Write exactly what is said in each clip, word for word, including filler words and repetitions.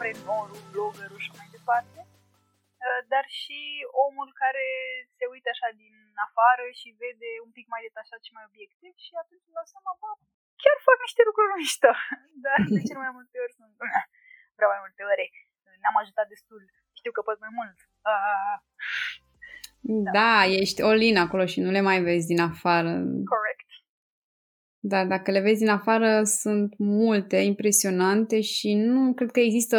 antreprenorul, bloggerul și mai departe, dar și omul care se uită așa din afară și vede un pic mai detașat și mai obiectiv și atunci îmi dau seama, bă, chiar fac niște lucruri mișto, dar de cel mai multe ori sunt, vreau mai multe ore, n-am ajutat destul, știu că pot mai mult. Uh, da. da, ești all-in acolo și nu le mai vezi din afară. Corect. Dar dacă le vezi din afară, sunt multe, impresionante și nu cred că există,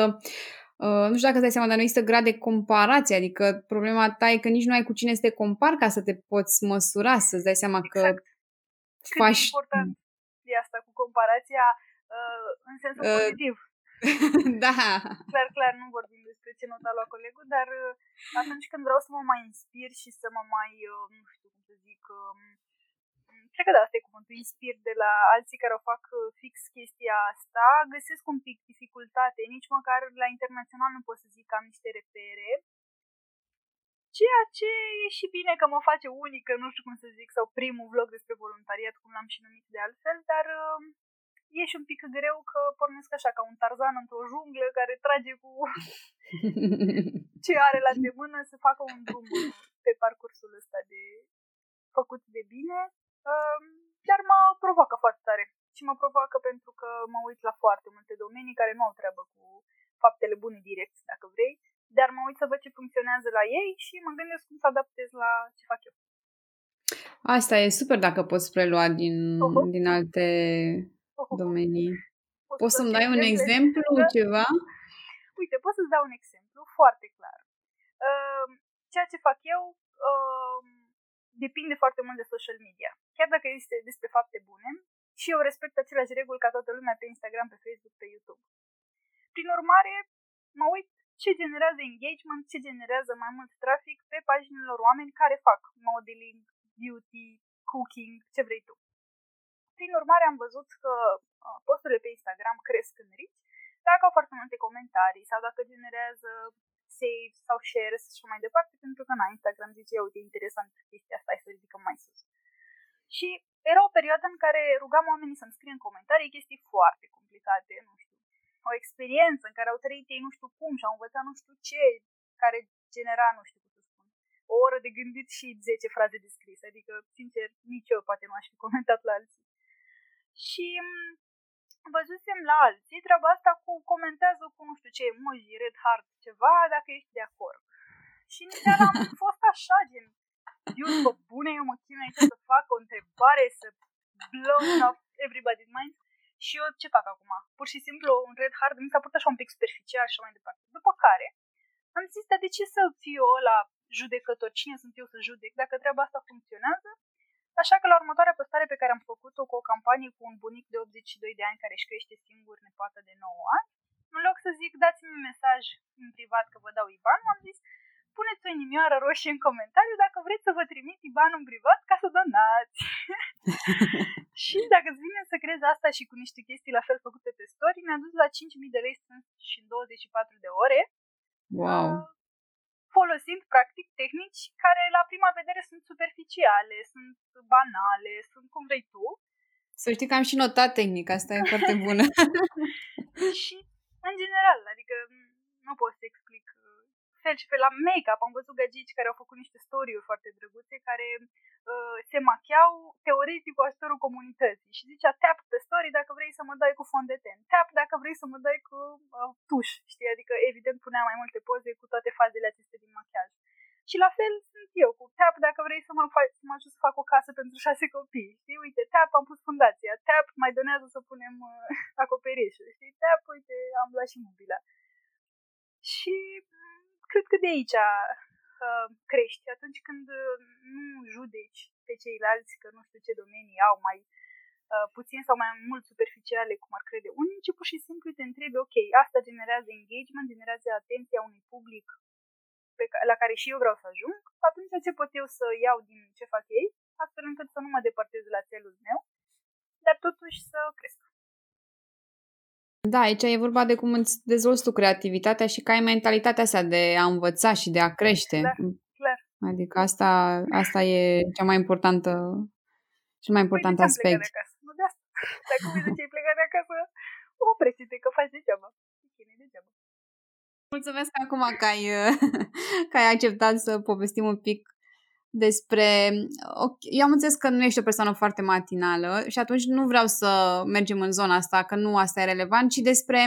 uh, nu știu dacă îți dai seama, dar nu există grad de comparație, adică problema ta e că nici nu ai cu cine să te compari ca să te poți măsura, să-ți dai seama exact. Că cât faci... Cât important e asta cu comparația uh, în sensul uh, pozitiv. Da. Clar, clar, nu vorbim despre ce nota a luat colegul, dar uh, atunci când vreau să mă mai inspir și să mă mai, uh, nu știu cum să zic... Uh, cred că da, asta e cuvântul, inspir de la alții care o fac fix chestia asta, găsesc un pic dificultate, nici măcar la internațional nu pot să zic că am niște repere, ceea ce e și bine că mă face unică, nu știu cum să zic, sau primul vlog despre voluntariat, cum l-am și numit de altfel, dar e și un pic greu că pornesc așa, ca un Tarzan într-o junglă care trage cu ce are la îndemână să facă un drum pe parcursul ăsta de făcut de bine. Dar mă provoacă foarte tare și mă provoacă pentru că mă uit la foarte multe domenii care nu au treabă cu faptele bune direct, dacă vrei, dar mă uit să văd ce funcționează la ei și mă gândesc cum să adaptez la ce fac eu. Asta e super dacă poți prelua din, uh-huh. din alte uh-huh. domenii. Poți, poți să-mi dai un exemplu, ceva? Uite, pot să-ți dau un exemplu foarte clar. Ceea ce fac eu depinde foarte mult de social media. Chiar dacă este despre fapte bune, și eu respect aceleași reguli ca toată lumea pe Instagram, pe Facebook, pe YouTube. Prin urmare, mă uit ce generează engagement, ce generează mai mult trafic pe paginilor oameni care fac modeling, beauty, cooking, ce vrei tu. Prin urmare, am văzut că posturile pe Instagram cresc în reach dacă au foarte multe comentarii sau dacă generează save sau shares și mai departe, pentru că na, Instagram zice, uite, e interesant chestia asta, hai să ridicăm mai sus. Și era o perioadă în care rugam oamenii să-mi scrie în comentarii chestii foarte complicate, nu știu, o experiență în care au trăit ei nu știu cum și au învățat nu știu ce, care genera, nu știu cum să spun, o oră de gândit și zece fraze de scris, adică, sincer, nici eu poate nu aș fi comentat la alții. Și... văzusem la alții treaba asta cu comentează cu nu știu ce emoji, red heart, ceva, dacă ești de acord. Și chiar am fost așa, gen, eu bă, bune, eu mă chinuie să fac o întrebare, să blow up everybody's mind. Și eu ce fac acum? Pur și simplu un red heart mi s-a părut așa un pic superficial și mai departe. După care am zis, dar de ce să fiu ăla judecător? Cine sunt eu să judec? Dacă treaba asta funcționează? Așa că la următoarea postare pe care am făcut-o cu o campanie cu un bunic de optzeci și doi de ani care își crește singur nepoată de nouă ani, în loc să zic dați-mi un mesaj în privat că vă dau I B A N, am zis puneți o inimioară roșie în comentariu dacă vreți să vă trimit I B A N în privat ca să donați. Și dacă îți vine să crezi asta și cu niște chestii la fel făcute pe story, mi-a dus la cinci mii de lei și în douăzeci și patru de ore. Wow! Uh, folosind, practic, tehnici care, la prima vedere, sunt superficiale, sunt banale, sunt cum vrei tu. Să știi că am și notat tehnica, asta e foarte bună. Și, în general, adică, nu pot să explic. Fel și fel, la make-up am văzut gagici care au făcut niște story-uri foarte drăguțe, care uh, se machiau, teoretic, cu ajutorul comunității. Și zicea, tap pe story dacă vrei să mă dai cu fond de ten, tap dacă vrei să mă dai cu uh, tuș, știi? Adică, evident, punea mai multe poze cu toate fazele acestea din machiaj. Și la fel sunt eu, cu tap dacă vrei să mă, fa- să mă ajut să fac o casă pentru șase copii, știi? Uite, tap, am pus fundația, tap, mai donează să punem uh, acoperișul, știi? Tap, uite, am luat și mobila. Și... cred că de aici uh, crești, atunci când uh, nu judeci pe ceilalți că nu știu ce domenii au mai uh, puțin sau mai mult superficiale, cum ar crede unii, ci pur și simplu te întrebi, ok, asta generează engagement, generează atenția unui public pe ca- la care și eu vreau să ajung, atunci ce pot eu să iau din ce fac ei, astfel încât să nu mă depărtez la țelul meu, dar totuși să cresc. Da, aici e vorba de cum îți dezvolți tu creativitatea și că ai mentalitatea asta de a învăța și de a crește. Clar, clar. Adică asta, asta e cea mai importantă, cel mai important păi aspect. De acasă, nu de asta. Dacă mi zice, ai plecat de acasă, oprește-te că faci degeaba. Cine e degeaba. Mulțumesc acum că ai, că ai acceptat să povestim un pic despre... Eu am înțeles că nu ești o persoană foarte matinală și atunci nu vreau să mergem în zona asta, că nu asta e relevant, ci despre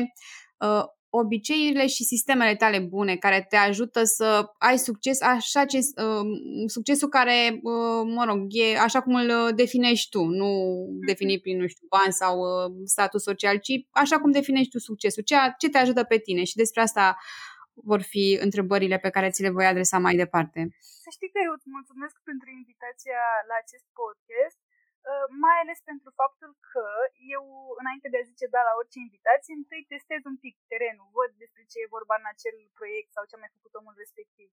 uh, obiceiurile și sistemele tale bune care te ajută să ai succes, așa ce, uh, succesul care, uh, mă rog, e așa cum îl definești tu, nu defini prin, nu știu, bani sau uh, status social, ci așa cum definești tu succesul, ceea ce te ajută pe tine, și despre asta vor fi întrebările pe care ți le voi adresa mai departe. Să știi că eu îți mulțumesc pentru invitația la acest podcast, mai ales pentru faptul că eu, înainte de a zice da la orice invitație, întâi testez un pic terenul, văd despre ce e vorba în acel proiect sau ce a mai făcut omul respectiv.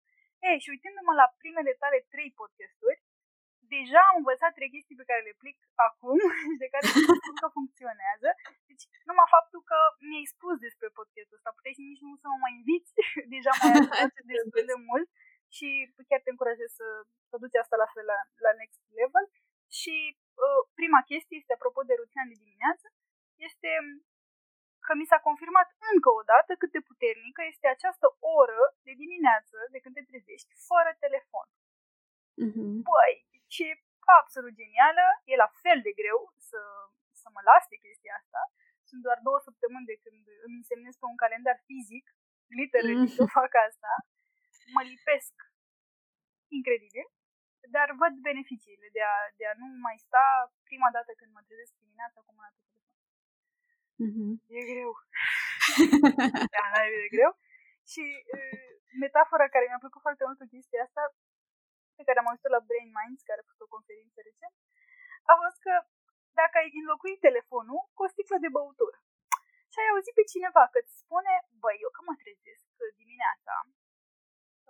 Ei, și uitându-mă la primele tale trei podcasturi, deja am învățat trei chestii pe care le plic acum și de care spun că funcționează. Deci, numai faptul că mi-ai spus despre podcastul ăsta, puteai nici nu să mă mai inviți, deja mai arătat destul de mult și chiar te încurajez să, să duci asta la fel la, la next level. Și uh, prima chestie este, apropo de rutina de dimineață, este că mi s-a confirmat încă o dată cât de puternică este această oră de dimineață de când te trezești fără telefon. Mm-hmm. Băi, ce absolut genială, e la fel de greu să, să mă las de chestia asta. Sunt doar două săptămâni de când îmi însemnez pe un calendar fizic, literally mm-hmm. să fac asta, mă lipesc incredibil, dar văd beneficiile de a, de a nu mai sta prima dată când mă trezesc dimineața cu mâna pe telefon. Mm-hmm. E greu. Da, e greu. Și uh, metafora care mi-a plăcut foarte mult, chestia asta, pe care am auzit la Brain Minds, care a fost o conferință recent, a fost că dacă ai înlocuit telefonul cu o sticlă de băutură și ai auzit pe cineva că îți spune, băi, eu că mă trezesc dimineața,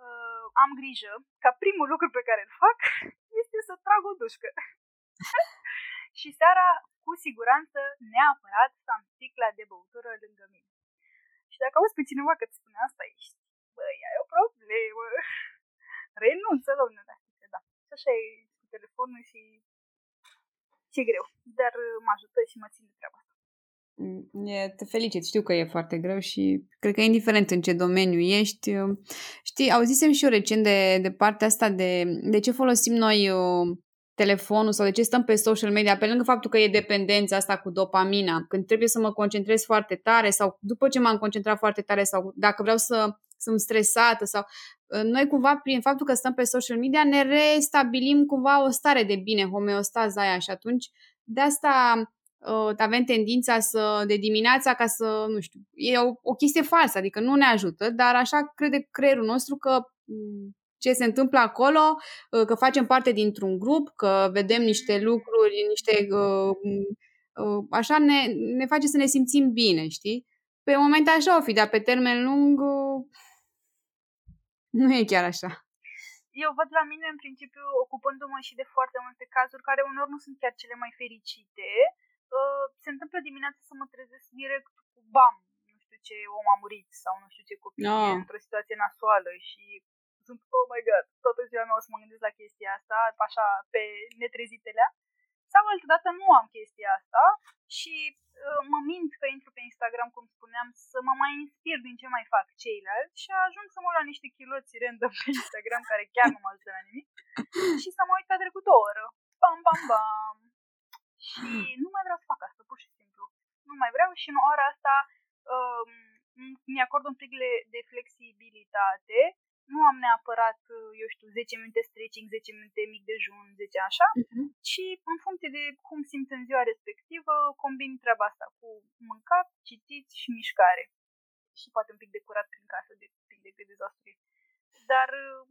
uh, am grijă că primul lucru pe care îl fac este să trag o dușcă. Și seara, cu siguranță, neapărat să am sticla de băutură lângă mine. Și dacă auzi pe cineva că îți spune asta, ești, băi, ai o problemă. Renunță, domnule, da. Și așa e cu telefonul și ce greu, dar mă ajută și mă țin de treaba asta. Te felicit, știu că e foarte greu și cred că indiferent în ce domeniu ești, știi, auzisem și eu recent de, de partea asta de, de ce folosim noi uh, telefonul sau de ce stăm pe social media, pe lângă faptul că e dependența asta cu dopamina, când trebuie să mă concentrez foarte tare sau după ce m-am concentrat foarte tare sau dacă vreau să sunt stresată sau... Noi cumva prin faptul că stăm pe social media ne restabilim cumva o stare de bine, homeostaza aia, și atunci de asta uh, avem tendința să de dimineața ca să, nu știu, e o, o chestie falsă, adică nu ne ajută, dar așa crede creierul nostru că ce se întâmplă acolo, uh, că facem parte dintr-un grup, că vedem niște lucruri, niște uh, uh, așa ne, ne face să ne simțim bine, știi? Pe moment așa o fi, dar pe termen lung... Uh, Nu e chiar așa. Eu văd la mine, în principiu, ocupându-mă și de foarte multe cazuri, care uneori nu sunt chiar cele mai fericite, uh, se întâmplă dimineața să mă trezesc direct cu bam, nu știu ce om a murit sau nu știu ce copil no. e într-o situație nasoală și sunt, oh my god, toată ziua mea o să mă gândesc la chestia asta, așa, pe netrezitelea. Sau altădată nu am chestia asta și uh, mă mint că intru pe Instagram, cum spuneam, să mă mai inspir din ce mai fac ceilalți și ajung să mă lua niște chiloți random pe Instagram care chiar nu mă ajută la nimic și să mă uit la trecut o oră. Bam, bam, bam. Și nu mai vreau să fac asta, pur și simplu. Nu mai vreau și în ora asta uh, mi-acord un pic de flexibilitate. Nu am neapărat, eu știu, zece minute stretching, zece minute mic dejun, zece așa, uh-huh. ci în funcție de cum simt în ziua respectivă, combin treaba asta cu mâncat, citit și mișcare. Și poate un pic de curat prin casă, depinde cât de dezastru. Dar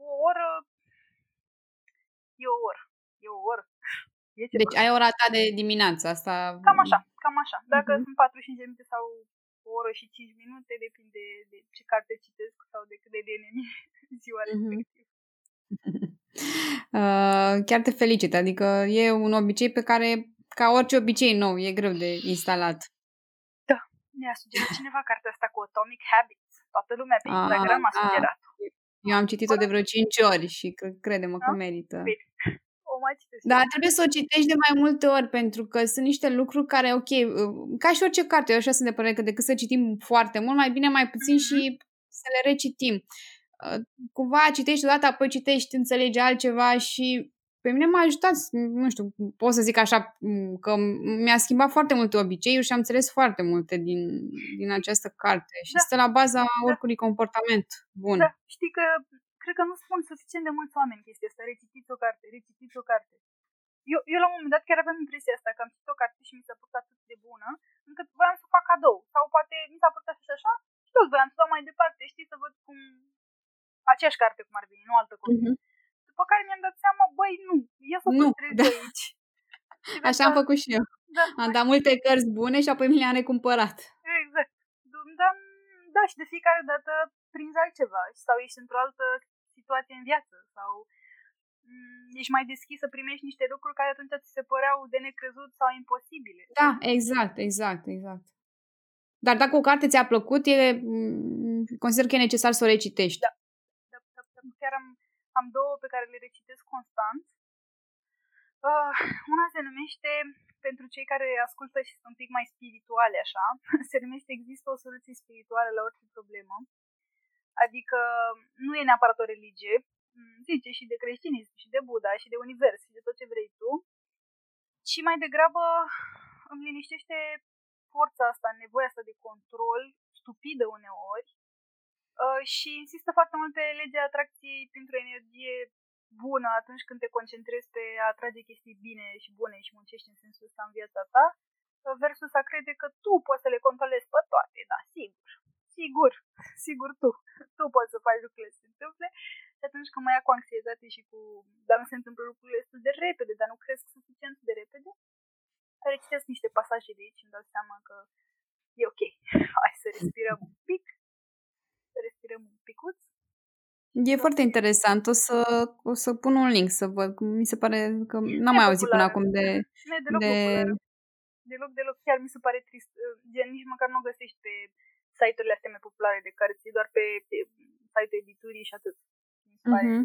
o oră, e o oră, e o oră. E deci ai ora ta de dimineață, asta... Cam așa, cam așa. Dacă uh-huh. sunt patruzeci și cinci de minute sau... o oră și cinci minute, depinde de ce carte citesc sau de cât de lene mi-e ziua respectivă. Uh, chiar te felicit, adică e un obicei pe care, ca orice obicei nou, e greu de instalat. Da, mi-a sugerat cineva cartea asta cu Atomic Habits. Toată lumea pe Instagram a, a sugerat-o. Eu am citit-o de vreo cinci ori și crede-mă că merită. Bine. Dar trebuie să o citești de mai multe ori, pentru că sunt niște lucruri care, ok, ca și orice carte, eu așa sunt de părere că decât să citim foarte mult, mai bine mai puțin mm-hmm. și să le recitim. Cumva citești odată, apoi citești, înțelegi altceva și pe mine m-a ajutat, nu știu, pot să zic așa, că mi-a schimbat foarte multe obiceiuri și am înțeles foarte multe din, din această carte și da. Stă la baza oricului comportament bun. Da. Știi că cred că nu spun suficient de mulți oameni chestia asta, recitiți o carte, recitiți o carte. Eu, eu la un moment dat chiar aveam impresia asta, că am citit o carte și mi s-a părut atât de bună, încât voiam să fac cadou, sau poate mi s-a părut așa și așa și tot voiam să dau mai departe, știi, să văd cum aceeași carte cum ar veni, nu altă carte. Uh-huh. După care mi-am dat seama, băi, nu, ia să păstrez da. aici. Așa am făcut și eu. Da, am dat multe cărți bune și apoi mi le-am recumpărat. Exact. Da, da, și de fiecare dată prinzi altceva sau ești într-o altă situație în viață sau ești mai deschis să primești niște lucruri care atunci ți se păreau de necrezut sau imposibile. Da, exact, exact, exact. Dar dacă o carte ți-a plăcut, e, consider că e necesar să o recitești. Da. da, da, da chiar am, am două pe care le recitesc constant. Uh, una se numește, pentru cei care ascultă și sunt un pic mai spirituale așa, se numește Există o soluție spirituală la orice problemă. Adică nu e neapărat o religie, zice și de creștinism, și de Buddha, și de univers, și de tot ce vrei tu. Și mai degrabă îmi liniștește forța asta, nevoia asta de control, stupidă uneori, și insistă foarte mult pe legea atracției printr-o energie bună atunci când te concentrezi pe a atrage chestii bine și bune și muncești în sensul ăsta în viața ta, versus a crede că tu poți să le controlezi pe toate, da, sigur. Sigur, sigur tu, tu poți să faci lucrurile să se întâmple și atunci când mă ia cu anxietate și cu, dar nu se întâmplă lucrurile destul de repede, dar nu cresc suficient de repede, recitesc niște pasaje de aici și îmi dau seama că e ok, hai să respirăm un pic, să respirăm un picuț. E foarte interesant, o să, o să pun un link să văd, mi se pare că n-am mai auzit până acum de... Nu e deloc de... populară, deloc, deloc, chiar mi se pare trist, gen nici măcar nu găsești pe... site-urile astea mai populare de cărți, doar pe, pe site-ul editurii și atât. Mi se pare uh-huh.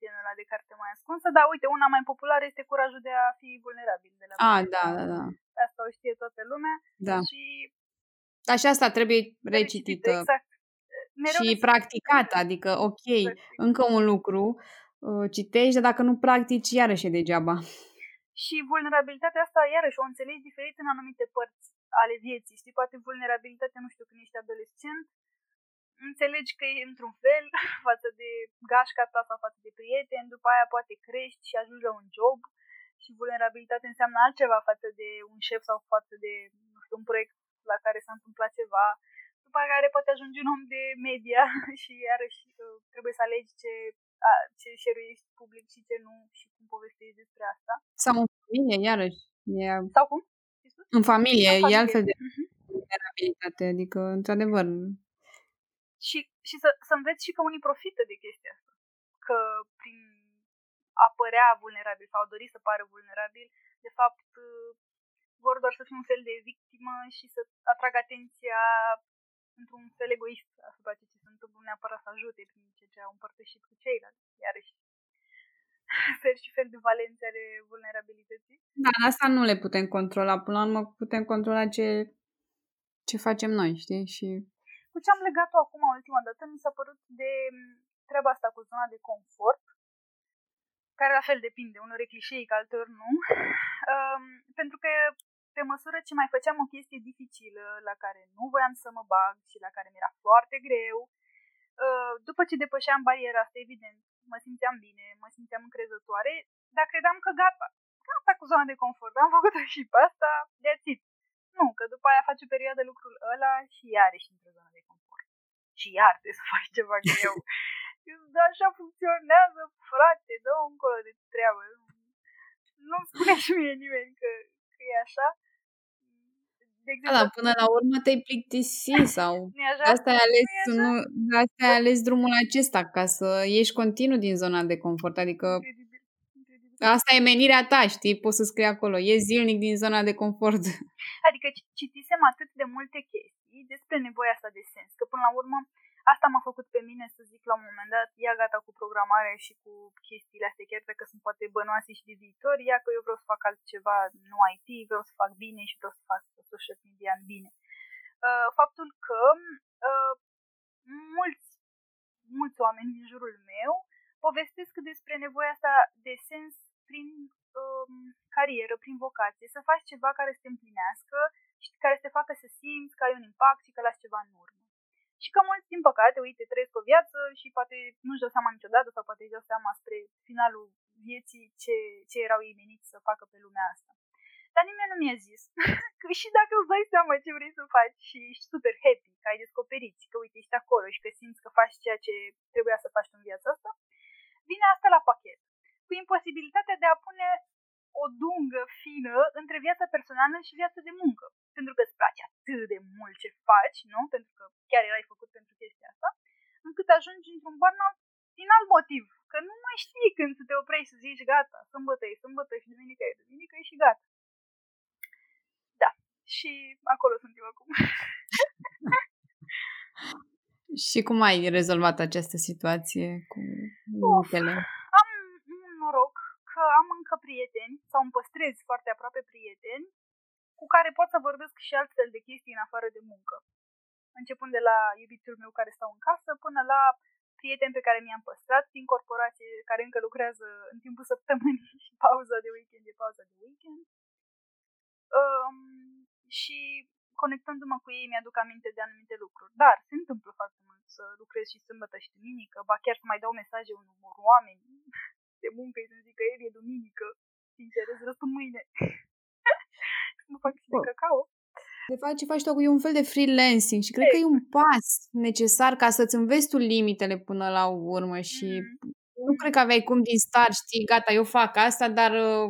genul ăla de carte mai ascunsă, dar uite, una mai populară este Curajul de a fi vulnerabil. De la ah, mine. da, da, da. Asta o știe toată lumea. Da. Și... Dar și asta trebuie recitită. Exact. Mereu și practicată, adică, ok, practic. Încă un lucru, citești, dar dacă nu practici, iarăși e degeaba. Și vulnerabilitatea asta, iarăși, o înțelegi diferit în anumite părți ale vieții, știi, poate vulnerabilitatea, nu știu, când ești adolescent, înțelegi că e într-un fel față de gașca ta sau față de prieteni, după aia poate crești și ajungi la un job și vulnerabilitatea înseamnă altceva față de un șef sau față de, nu știu, un proiect la care s-a întâmplat ceva, după care poate ajungi un om de media și iarăși trebuie să alegi ce a, ce șeruiești public și ce nu și cum povestești despre asta. Sau în familie, iarăși. Yeah. Sau cum? În familie, în familie, e altfel de vulnerabilitate, adică, într-adevăr. Și, și să, să înveți și că unii profită de chestia asta. Că prin a părea vulnerabil sau a dori să pară vulnerabil, de fapt, vor doar să fie un fel de victimă și să atragă atenția într-un fel egoist asupra ce se întâmplă, neapărat să ajute prin ceea ce au împărtășit cu ceilalți, iarăși. Fel și fel de valențe ale vulnerabilității. Da, asta nu le putem controla. Până la urmă putem controla ce, ce facem noi, știi? Și... Cu ce am legat-o acum, ultima dată, mi s-a părut de treaba asta cu zona de confort, care la fel depinde, unor e clișeic, altor nu. Um, pentru că pe măsură ce mai făceam o chestie dificilă, la care nu voiam să mă bag și la care mi-era foarte greu, uh, după ce depășeam bariera asta, evident, mă simțeam bine, mă simțeam încrezătoare, dar credeam că gata, gata cu zona de confort, am făcut-o și pe asta, that's it. Nu, că după aia faci o perioadă lucrul ăla și iar ești într-o zonă de confort. Și iar trebuie să faci ceva greu. Așa funcționează, frate, dă încolo de treabă. Nu-mi spune și mie nimeni că, că e așa. De exemplu, da, până la urmă te-ai plictisit sau asta ai ales, nu, asta ai ales drumul acesta ca să ieși continuu din zona de confort, adică incredibil, incredibil. Asta e menirea ta, știi, poți să scrii acolo, e zilnic din zona de confort. Adică citisem atât de multe chestii despre nevoia asta de sens, că până la urmă asta m-a făcut pe mine să zic la un moment dat, ia gata cu programarea și cu chestiile astea, chiar dacă sunt poate bănoase și de viitor, ia că eu vreau să fac altceva, nu I T, vreau să fac bine și vreau să fac social media în bine. Uh, faptul că uh, mulți, mulți oameni din jurul meu povestesc despre nevoia asta de sens prin um, carieră, prin vocație, să faci ceva care să te împlinească și care să te facă să simți că ai un impact și că lași ceva în urmă. Și că mulți, din păcate, uite, trăiesc o viață și poate nu-și dau seama niciodată sau poate își dau seama spre finalul vieții ce, ce erau ei meniți să facă pe lumea asta. Dar nimeni nu mi-a zis că și dacă îți dai seama ce vrei să faci și ești super happy, că ai descoperit și că uite, ești acolo și că simți că faci ceea ce trebuia să faci în viața asta, vine asta la pachet, cu imposibilitatea de a pune o dungă fină între viața personală și viața de muncă. Pentru că îți place atât de mult ce faci, nu? Pentru că chiar erai făcut pentru chestia asta, încât ajungi într-un burnout din alt motiv, că nu mai știi când să te oprești să zici gata, sâmbătă e sâmbătă și duminică e duminică și gata. Da, și acolo sunt eu acum. Și cum ai rezolvat această situație cu mutele? Am un noroc că am încă prieteni sau îmi păstrez foarte aproape prieteni cu care pot să vorbesc și altfel de chestii în afară de muncă. Începând de la iubitul meu care stau în casă până la prieteni pe care mi-am păstrat din corporație care încă lucrează în timpul săptămânii și pauza de weekend e pauza de weekend. Um, și conectându-mă cu ei mi-aduc aminte de anumite lucruri. Dar se întâmplă foarte mult să lucrez și sâmbătă și duminică, ba chiar să mai dau mesaje unor oameni de muncă și să-mi zic că el e duminică. Sincer, îți răspund mâine. Nu fac și de cacao. De fapt, ce faci tu e un fel de freelancing și cred că e un pas necesar ca să-ți înveți tu limitele până la urmă și mm. nu cred că aveai cum din start, știi, gata, eu fac asta, dar uh,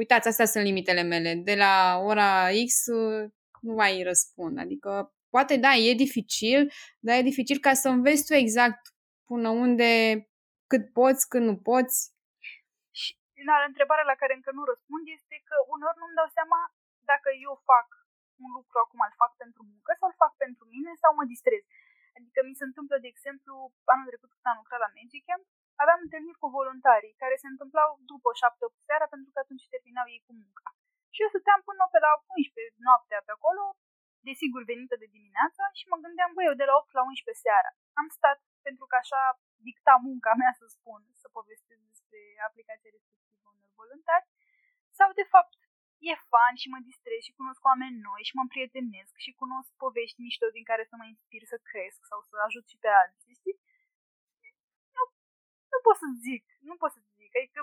uitați, astea sunt limitele mele. De la ora X uh, nu mai răspund. Adică, poate, da, e dificil, dar e dificil ca să înveți tu exact până unde, cât poți, când nu poți. Și dar, întrebarea la care încă nu răspund este că uneori nu-mi dau seama dacă eu fac un lucru acum, îl fac pentru muncă sau îl fac pentru mine sau mă distrez. Adică mi se întâmplă, de exemplu, anul trecut când am lucrat la Magic Camp, aveam întâlniri cu voluntarii care se întâmplau după șapte opt seara pentru că atunci terminau ei cu munca. Și eu stăteam până pe la unsprezece noaptea pe acolo, desigur venită de dimineața și mă gândeam, băi, eu de la opt la unsprezece seara. Am stat pentru că așa dicta munca mea, să spun, să povestesc despre aplicația respectivă unor voluntari. Sau, de fapt, e fan și mă distrez și cunosc oameni noi și mă împrietenesc și cunosc povești mișto din care să mă inspir să cresc sau să ajut și pe alții, știi? Nu, nu pot să zic, nu pot să zic. Adică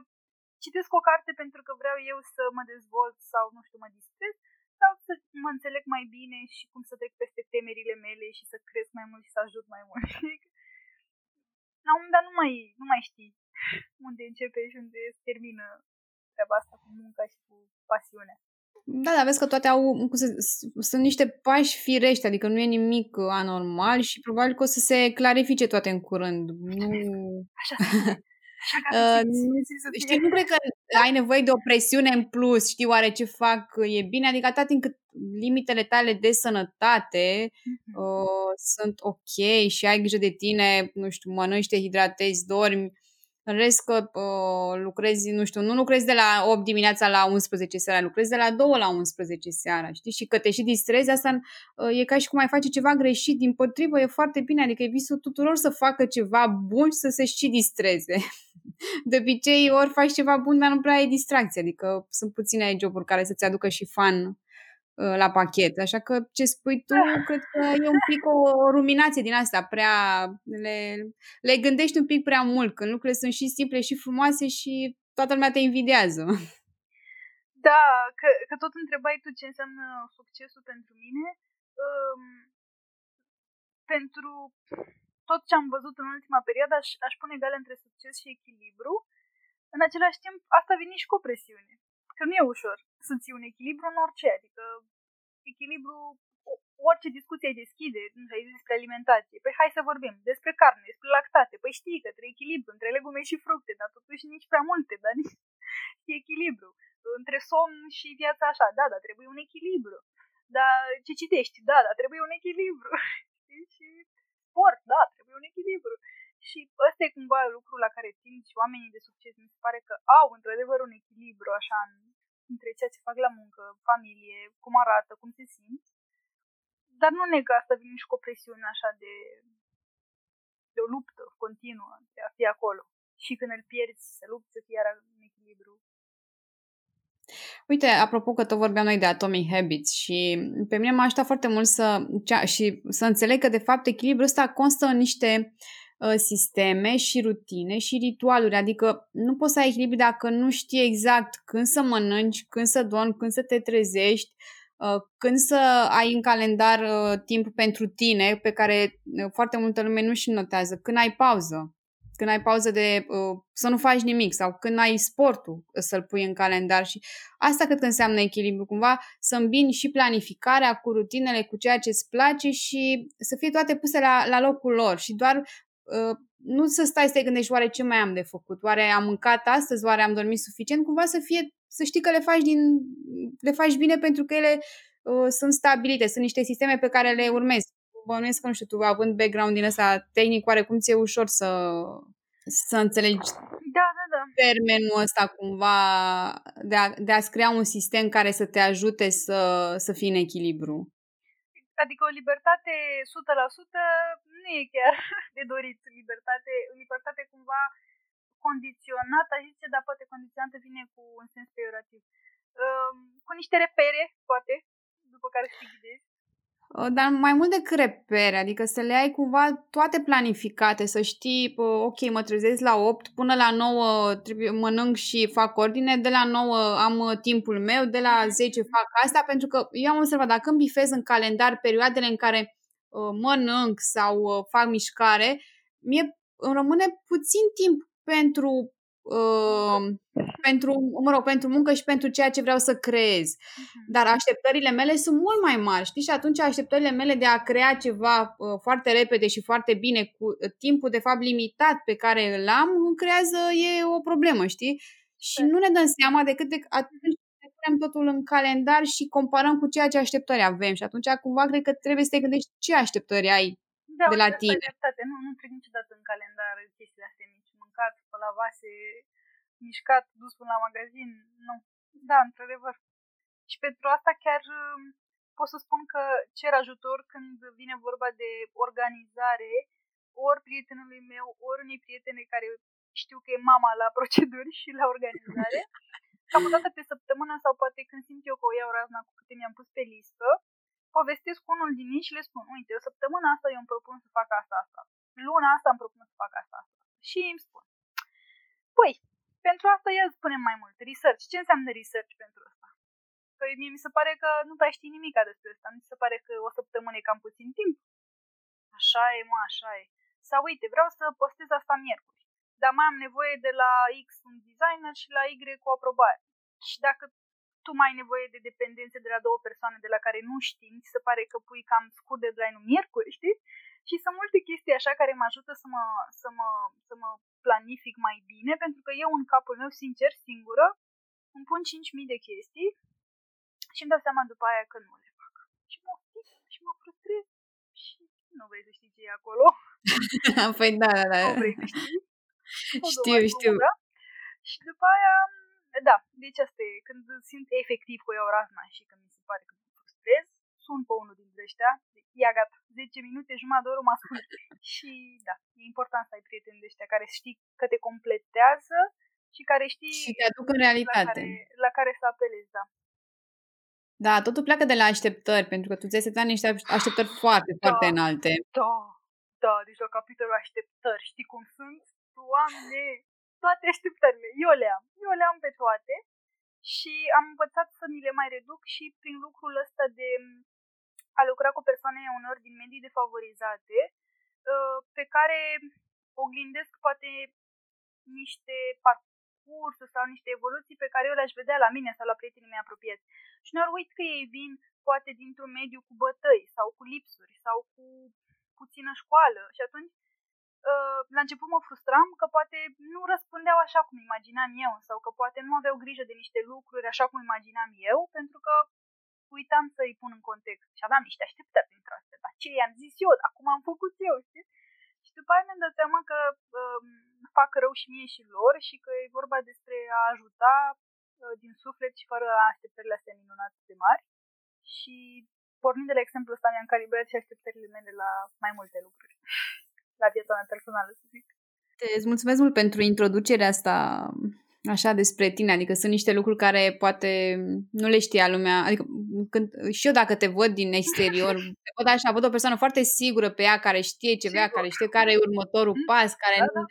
citesc o carte pentru că vreau eu să mă dezvolt sau, nu știu, mă distrez sau să mă înțeleg mai bine și cum să trec peste temerile mele și să cresc mai mult și să ajut mai mult. La un moment dat nu mai, nu mai știi unde începe și unde se termină treaba asta cu munca și cu pasiunea. Da, dar vezi că toate au, sunt niște pași firești, adică nu e nimic anormal și probabil că o să se clarifice toate în curând. Nu... Așa Așa că uh, simți, știi, nu cred că ai nevoie de o presiune în plus, știi, oare ce fac e bine, adică atât încât limitele tale de sănătate uh-huh. uh, sunt ok și ai grijă de tine, nu știu, mănânci, te hidratezi, dormi. În rest că uh, lucrezi, nu știu, nu lucrezi de la opt dimineața la unsprezece seara, lucrezi de la doi la unsprezece seara, știi? Și că te și distrezi, asta uh, e ca și cum ai face ceva greșit, dimpotrivă, e foarte bine, adică e visul tuturor să facă ceva bun și să se și distreze. De obicei, ori faci ceva bun, dar nu prea ai distracție, adică sunt puține joburi care să-ți aducă și fan uh, la pachet, așa că ce spui tu, cred că e un pic o ruminație din asta, prea le, le gândești un pic prea mult, când lucrurile sunt și simple și frumoase și toată lumea te invidiază. Da, că, că tot întrebai tu ce înseamnă succesul pentru mine. Um, pentru tot ce am văzut în ultima perioadă, aș, aș pune gale între succes și echilibru. În același timp, asta vine și cu o presiune. Că nu e ușor să ții un echilibru în orice, adică echilibru, orice discuție ai deschide, ai zis despre alimentație, păi hai să vorbim despre carne, despre lactate, păi știi că trebuie echilibru între legume și fructe, dar totuși nici prea multe, dar nici e echilibru, între somn și viața așa, da, dar trebuie un echilibru, dar ce citești, da, dar trebuie un echilibru, și sport, da, trebuie un echilibru. Și ăsta e cumva lucrul la care țin și oamenii de succes, mi se pare că au într-adevăr un echilibru așa între ceea ce fac la muncă, familie, cum arată, cum se simți. Dar nu neg că asta vine și cu o presiune așa de de o luptă continuă de a fi acolo. Și când îl pierzi, să lupți să fii iar în echilibru. Uite, apropo că tot vorbeam noi de Atomic Habits și pe mine m-a ajutat foarte mult să, și să înțeleg că de fapt echilibrul ăsta constă în niște uh, sisteme și rutine și ritualuri, adică nu poți să ai echilibru dacă nu știi exact când să mănânci, când să dormi, când să te trezești, uh, când să ai în calendar uh, timp pentru tine pe care uh, foarte multă lume nu și notează, când ai pauză. Când ai pauză de uh, să nu faci nimic sau când ai sportul să-l pui în calendar și asta cred că înseamnă echilibru, cumva să îmbini și planificarea cu rutinele, cu ceea ce îți place și să fie toate puse la, la locul lor și doar uh, nu să stai să te gândești oare ce mai am de făcut, oare am mâncat astăzi, oare am dormit suficient, cumva să fie, să știi că le faci, din, le faci bine pentru că ele uh, sunt stabilite, sunt niște sisteme pe care le urmezi. Bănuiesc că, nu știu, tu având background din ăsta tehnic, oarecum ți-e ușor să, să înțelegi da, da, da. termenul ăsta cumva de, a, de a-ți crea un sistem care să te ajute să, să fii în echilibru. Adică o libertate o sută la sută nu e chiar de dorit. Libertate, libertate cumva condiționată, aș zice, dar poate condiționată vine cu un sens peiorativ. Cu niște repere, poate, după care să te ghidezi. Dar mai mult decât repere, adică să le ai cumva toate planificate, să știi, ok, mă trezesc la opt, până la nouă trebuie, mănânc și fac ordine, de la nouă am timpul meu, de la zece fac asta, pentru că eu am observat, dacă îmi bifez în calendar perioadele în care uh, mănânc sau uh, fac mișcare, mie îmi rămâne puțin timp pentru... Uh, pentru, mă rog, pentru muncă și pentru ceea ce vreau să creez. Dar așteptările mele sunt mult mai mari, știi? Și atunci așteptările mele de a crea ceva uh, foarte repede și foarte bine cu timpul de fapt limitat pe care îl am, îmi creează, e o problemă, știi? Și nu ne dăm seama decât de atunci când punem totul în calendar și comparăm cu ceea ce așteptări avem. Și atunci cumva cred că trebuie să te gândești ce așteptări ai da, de la tine. Nu, nu trec niciodată în calendar chestiile astea. La vase, mișcat, dus până la magazin, nu. Da, într-adevăr. Și pentru asta chiar pot să spun că cer ajutor când vine vorba de organizare, ori prietenului meu, ori unei prietene care știu că e mama la proceduri și la organizare. Cam o dată pe săptămână sau poate când simt eu că o iau razna cu câte mi-am pus pe listă, povestesc cu unul din ei și le spun, uite, o săptămână asta eu îmi propun să fac asta, asta. Luna asta îmi propun să fac asta, asta. Și îmi spun. Păi, pentru asta ia spunem mai mult. Research. Ce înseamnă research pentru asta? Că mie mi se pare că nu prea știi nimica despre asta. Mi se pare că o săptămână e cam puțin timp. Așa e, mă, așa e. Sau uite, vreau să postez asta miercuri. Dar mai am nevoie de la X un designer și la Y o aprobare. Și dacă tu mai ai nevoie de dependențe de la două persoane de la care nu știi, mi se pare că pui cam scurt deadline-ul miercuri, știi? Și sunt multe chestii așa care mă ajută să mă, să mă, să mă planific mai bine, pentru că eu în capul meu, sincer, singură, îmi pun cinci mii de chestii și îmi dau seama după aia că nu le fac. Și mă opresc și mă frustrez și nu vrei să știi ce e acolo. Păi da, da, da. Nu vrei să știi. Știu, știu. Ură. Și după aia, da, deci asta e. Când simt efectiv că iau razna și când mi se pare că mă frustrez, sun pe unul dintre ăștia, ia gata, zece minute, jumătate de oră mă ascult. Și da, e important să ai prieteni de ăștia care știi că te completează și care știi... Și te aduc în realitate. La care, la care să apelezi, da. Da, totul pleacă de la așteptări, pentru că tu ți-ai setat niște așteptări foarte, da, foarte înalte. Da, da, deci la capitolul așteptări, știi cum sunt? Doamne, toate așteptările, eu le am, eu le am pe toate și am învățat să mi le mai reduc și prin lucrul ăsta de... a lucra cu persoane uneori din medii defavorizate, pe care oglindesc poate niște parcursuri sau niște evoluții pe care eu le-aș vedea la mine sau la prietenii mei apropiați. Și uneori uit că ei vin poate dintr-un mediu cu bătăi sau cu lipsuri sau cu puțină școală și atunci la început mă frustram că poate nu răspundeau așa cum imaginam eu sau că poate nu aveau grijă de niște lucruri așa cum imaginam eu, pentru că uitam să îi pun în context și aveam niște așteptări pentru astea, dar ce i-am zis eu, acum am făcut eu, știi? Și după aia mi-am dat seama că um, fac rău și mie și lor și că e vorba despre a ajuta uh, din suflet și fără așteptările astea minunate de mari și pornind de la exemplul ăsta mi-am calibrat și așteptările mele la mai multe lucruri. la viața mea personală, să zic. Îți mulțumesc mult pentru introducerea asta așa despre tine, adică sunt niște lucruri care poate nu le știa lumea, adică când, și eu dacă te văd din exterior, te văd așa, văd o persoană foarte sigură pe ea, care știe ceva, sigur, care știe care e următorul pas, care da, da.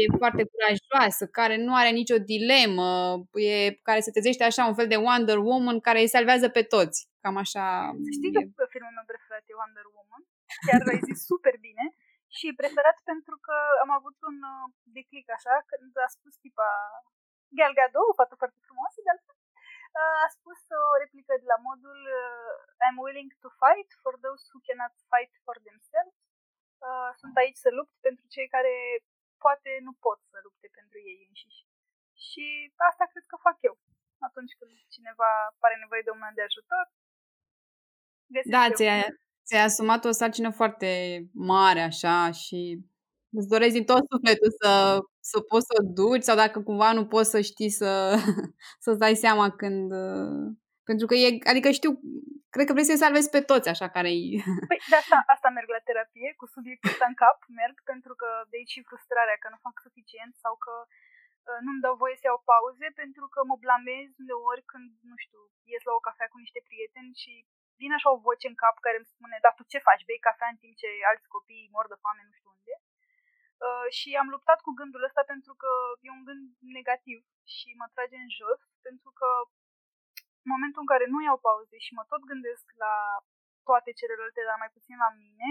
e foarte curajoasă, care nu are nicio dilemă, e, care se trezește așa un fel de Wonder Woman care îi salvează pe toți, cam așa. Știi e... că filmul meu preferat e Wonder Woman, chiar l-ai zis super bine. Și e preferat pentru că am avut un declic așa, când a spus tipa Gal Gadot, o fată foarte frumoasă, de altfel, a spus o replică de la modul I'm willing to fight for those who cannot fight for themselves. Sunt aici să lupt pentru cei care poate nu pot să lupte pentru ei înșiși. Și asta cred că fac eu. Atunci când cineva pare nevoie de o mână de ajutor, găsesc da, eu. Ți-ai asumat o sarcină foarte mare așa și îți doresc din tot sufletul să, să poți să o duci sau dacă cumva nu poți să știi să, să-ți dai seama când... Pentru că e... Adică știu, cred că vrei să-i salvezi pe toți așa care-i... Păi de asta, asta merg la terapie, cu subiectul ăsta în cap merg pentru că de aici și frustrarea că nu fac suficient sau că nu-mi dau voie să iau pauze pentru că mă blamez uneori când, nu știu, ies la o cafea cu niște prieteni și... vine așa o voce în cap care îmi spune, dar tu ce faci, bei cafea în timp ce alți copii mor de foame, nu știu unde. Uh, și am luptat cu gândul ăsta pentru că e un gând negativ și mă trage în jos, pentru că în momentul în care nu iau pauze și mă tot gândesc la toate celelalte, dar mai puțin la mine,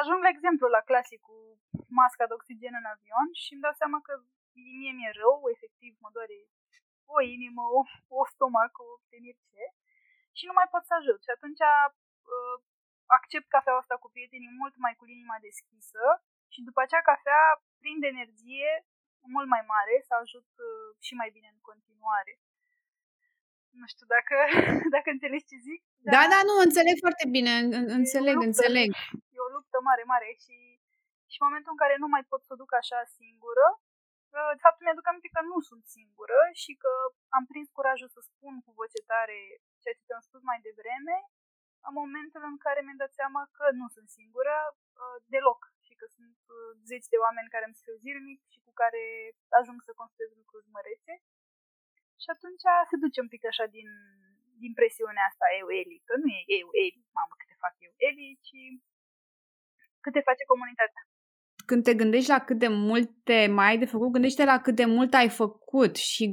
ajung la exemplu la clasicul masca de oxigen în avion și îmi dau seama că mie mi-e rău, efectiv mă doare o inimă, o, o stomac, o tenirce. Și nu mai pot să ajut. Și atunci uh, accept cafeaua asta cu prietenii mult mai cu inima deschisă și după aceea cafea prinde energie mult mai mare să ajut uh, și mai bine în continuare. Nu știu dacă, dacă înțelegi ce zic. Dar da, da, nu, înțeleg foarte bine. Înțeleg, luptă, înțeleg. E o luptă mare, mare și, și în momentul în care nu mai pot să o duc așa singură, uh, de fapt mi-aduc aminte că nu sunt singură și că am prins curajul să spun cu voce tare ceea ce te-am spus mai devreme, în momentul în care mi-am dat seama că nu sunt singură uh, deloc și că sunt uh, zeci de oameni care îmi scriu zilnic și cu care ajung să construiesc lucruri mărețe. Și atunci se duce un pic așa din, din presiunea asta, eu, Eli, că nu e eu, Eli, mamă, câte fac eu, Eli, ci câte face comunitatea. Când te gândești la cât de multe mai ai de făcut, gândește la cât de mult ai făcut și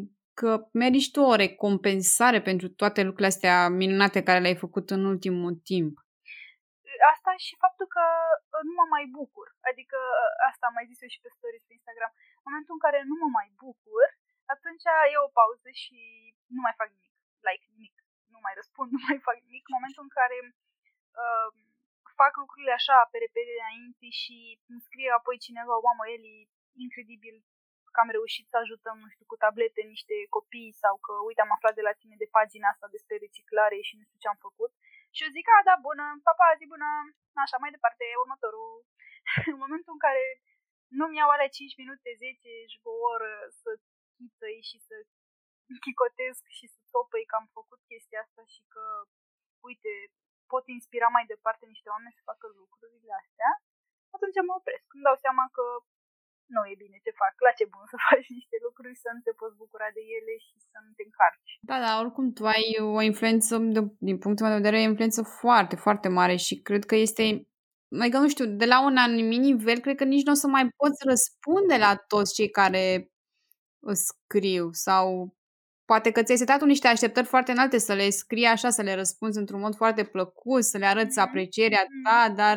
că meriți tu o recompensare pentru toate lucrurile astea minunate care le-ai făcut în ultimul timp. Asta și faptul că nu mă mai bucur. Adică, asta am mai zis eu și pe stories pe Instagram. În momentul în care nu mă mai bucur, atunci iau o pauză și nu mai fac nimic. Like, nimic. Nu mai răspund, nu mai fac nimic. În momentul în care uh, fac lucrurile așa pe repede înainte și îmi scrie apoi cineva, mamă, Eli, incredibil, că am reușit să ajutăm, nu știu, cu tablete niște copii sau că, uite, am aflat de la tine de pagina asta despre reciclare și nu știu ce am făcut. Și eu zic, a, da, bună, papa, zi bună, așa, mai departe, următorul. În momentul în care nu-mi iau alea cinci minute, zece și o oră să chităi și să chicotesc și să topăi că am făcut chestia asta și că, uite, pot inspira mai departe niște oameni să facă lucrurile astea, atunci mă opresc. Îmi dau seama că nu e bine ce fac, la ce bun să faci niște lucruri să nu te poți bucura de ele și să nu te încarci. Da, dar oricum tu ai o influență, din punctul meu de vedere, o influență foarte, foarte mare și cred că este, adică nu știu, de la un anumit nivel, cred că nici nu o să mai poți răspunde la toți cei care scriu sau poate că ți-ai setat niște așteptări foarte înalte să le scrii așa, să le răspunzi într-un mod foarte plăcut, să le arăți aprecierea ta, dar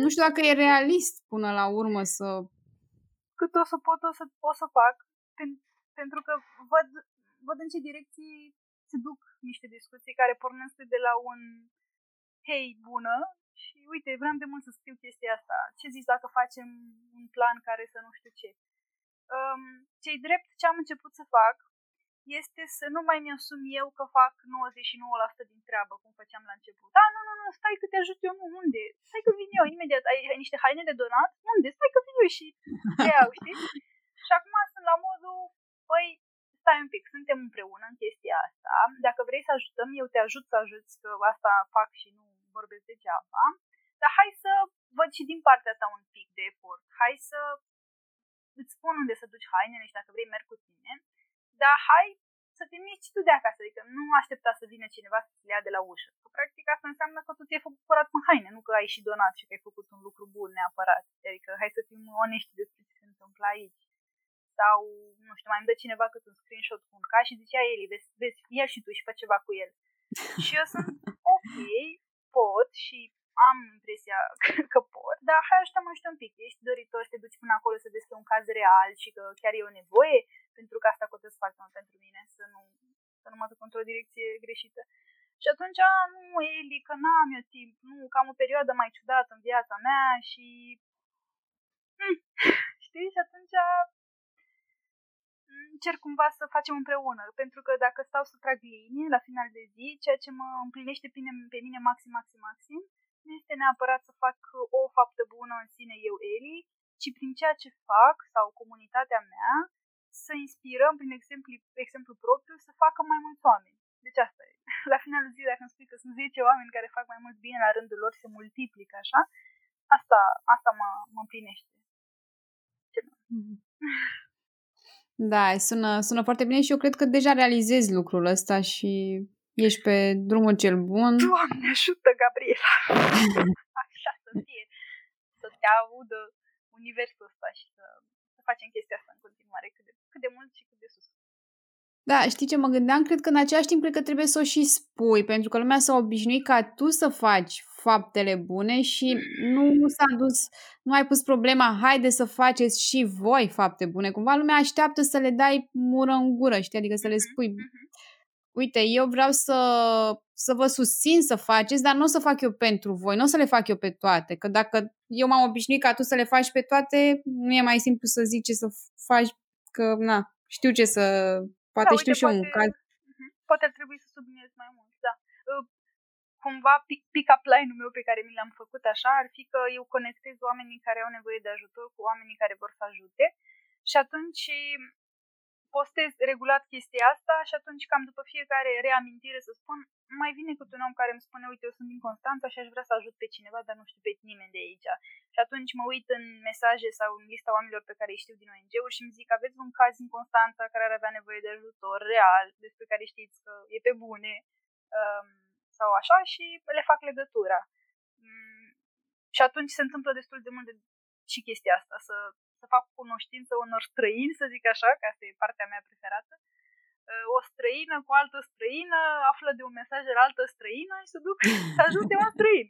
nu știu dacă e realist până la urmă să... cât o să pot, o să, o să fac, pen, pentru că văd, văd în ce direcții se duc niște discuții care pornesc de la un hei bună și uite, vreau de mult să scriu chestia asta, ce zici dacă facem un plan care să nu știu ce. Um, ce-i drept, ce am început să fac este să nu mai mi-asum eu că fac nouăzeci și nouă la sută din treabă, cum făceam la început. Da, nu, nu, nu, stai că te ajut eu, nu, unde? Stai că vin eu, imediat, ai, ai niște haine de donat? Unde? Stai că vin eu și te iau, știi? Și acum sunt la modul, păi, stai un pic, suntem împreună în chestia asta, dacă vrei să ajutăm, eu te ajut să ajuți, că asta fac și nu vorbesc degeaba, dar hai să văd și din partea ta un pic de efort. Hai să îți spun unde să duci hainele și dacă vrei merg cu tine, dar hai să te miști și tu de acasă, adică nu aștepta să vină cineva să te ia de la ușă. Că practic asta înseamnă că tu te-ai făcut curat în haine, nu că ai și donat și că ai făcut un lucru bun neapărat. Adică hai să fim onești despre ce se întâmplă aici. Sau, nu știu, mai îmi dă cineva cât un screenshot cu un ca și zicea Eli, vezi, vezi, ia și tu și fă ceva cu el. Și eu sunt ok, pot și am impresia că, că pot, dar hai așteaptă-mă și un pic, ești doritor să te duci până acolo să vezi că e un caz real și că chiar e o nevoie, pentru că asta cotează foarte mult pentru mine, să nu, să nu mă duc într-o direcție greșită. Și atunci, nu, Eli, că n-am eu timp, nu, că am o perioadă mai ciudată în viața mea și... Hmm. Știi? Și atunci... încerc cumva să facem împreună, pentru că dacă stau să trag linie la final de zi, ceea ce mă împlinește pe mine, pe mine maxim, maxim, maxim, nu este neapărat să fac o faptă bună în sine eu, Eli, ci prin ceea ce fac sau comunitatea mea, să inspirăm, prin exemplu, exemplu propriu, să facă mai mulți oameni. Deci asta e. La finalul zilei, dacă îmi spui că sunt zece oameni care fac mai mult bine la rândul lor, se multiplică, așa, asta, asta mă, mă împlinește. Ce nu? Mm-hmm. Da, sună, sună foarte bine și eu cred că deja realizezi lucrul ăsta și ești pe drumul cel bun. Doamne ajută, Gabriela! Așa să fie, să te audă universul ăsta și să, să facem chestia asta în continuare, cât de, cât de mult și cât de sus. Da, știi ce mă gândeam? Cred că în același timp cred că trebuie să o și spui, pentru că lumea s-a obișnuit ca tu să faci faptele bune și nu s-a dus, nu ai pus problema, haide să faceți și voi fapte bune. Cumva lumea așteaptă să le dai mură în gură, știi? Adică să le spui, uite, eu vreau să, să vă susțin să faceți, dar nu o să fac eu pentru voi, nu o să le fac eu pe toate. Că dacă eu m-am obișnuit ca tu să le faci pe toate, nu e mai simplu să zici ce să faci, că na, știu ce să... Poate da, știu uite, și eu un caz. Poate ar trebui să subliniez mai mult, da. Cumva pick-up line-ul meu pe care mi l-am făcut așa ar fi că eu conectez oamenii care au nevoie de ajutor cu oamenii care vor să ajute și atunci postez regulat chestia asta și atunci cam după fiecare reamintire să spun mai vine cât un om care îmi spune uite eu sunt din Constanța și aș vrea să ajut pe cineva dar nu știu pe nimeni de aici și atunci mă uit în mesaje sau în lista oamenilor pe care îi știu din O N G-uri și îmi zic aveți un caz în Constanța care ar avea nevoie de ajutor real despre care știți că e pe bune um, sau așa și le fac legătura um, și atunci se întâmplă destul de mult de... și chestia asta să... să fac cunoștință unor străini, să zic așa, că asta e partea mea preferată. O străină cu altă străină află de un mesaj de la altă străină și se duc să ajute un străin.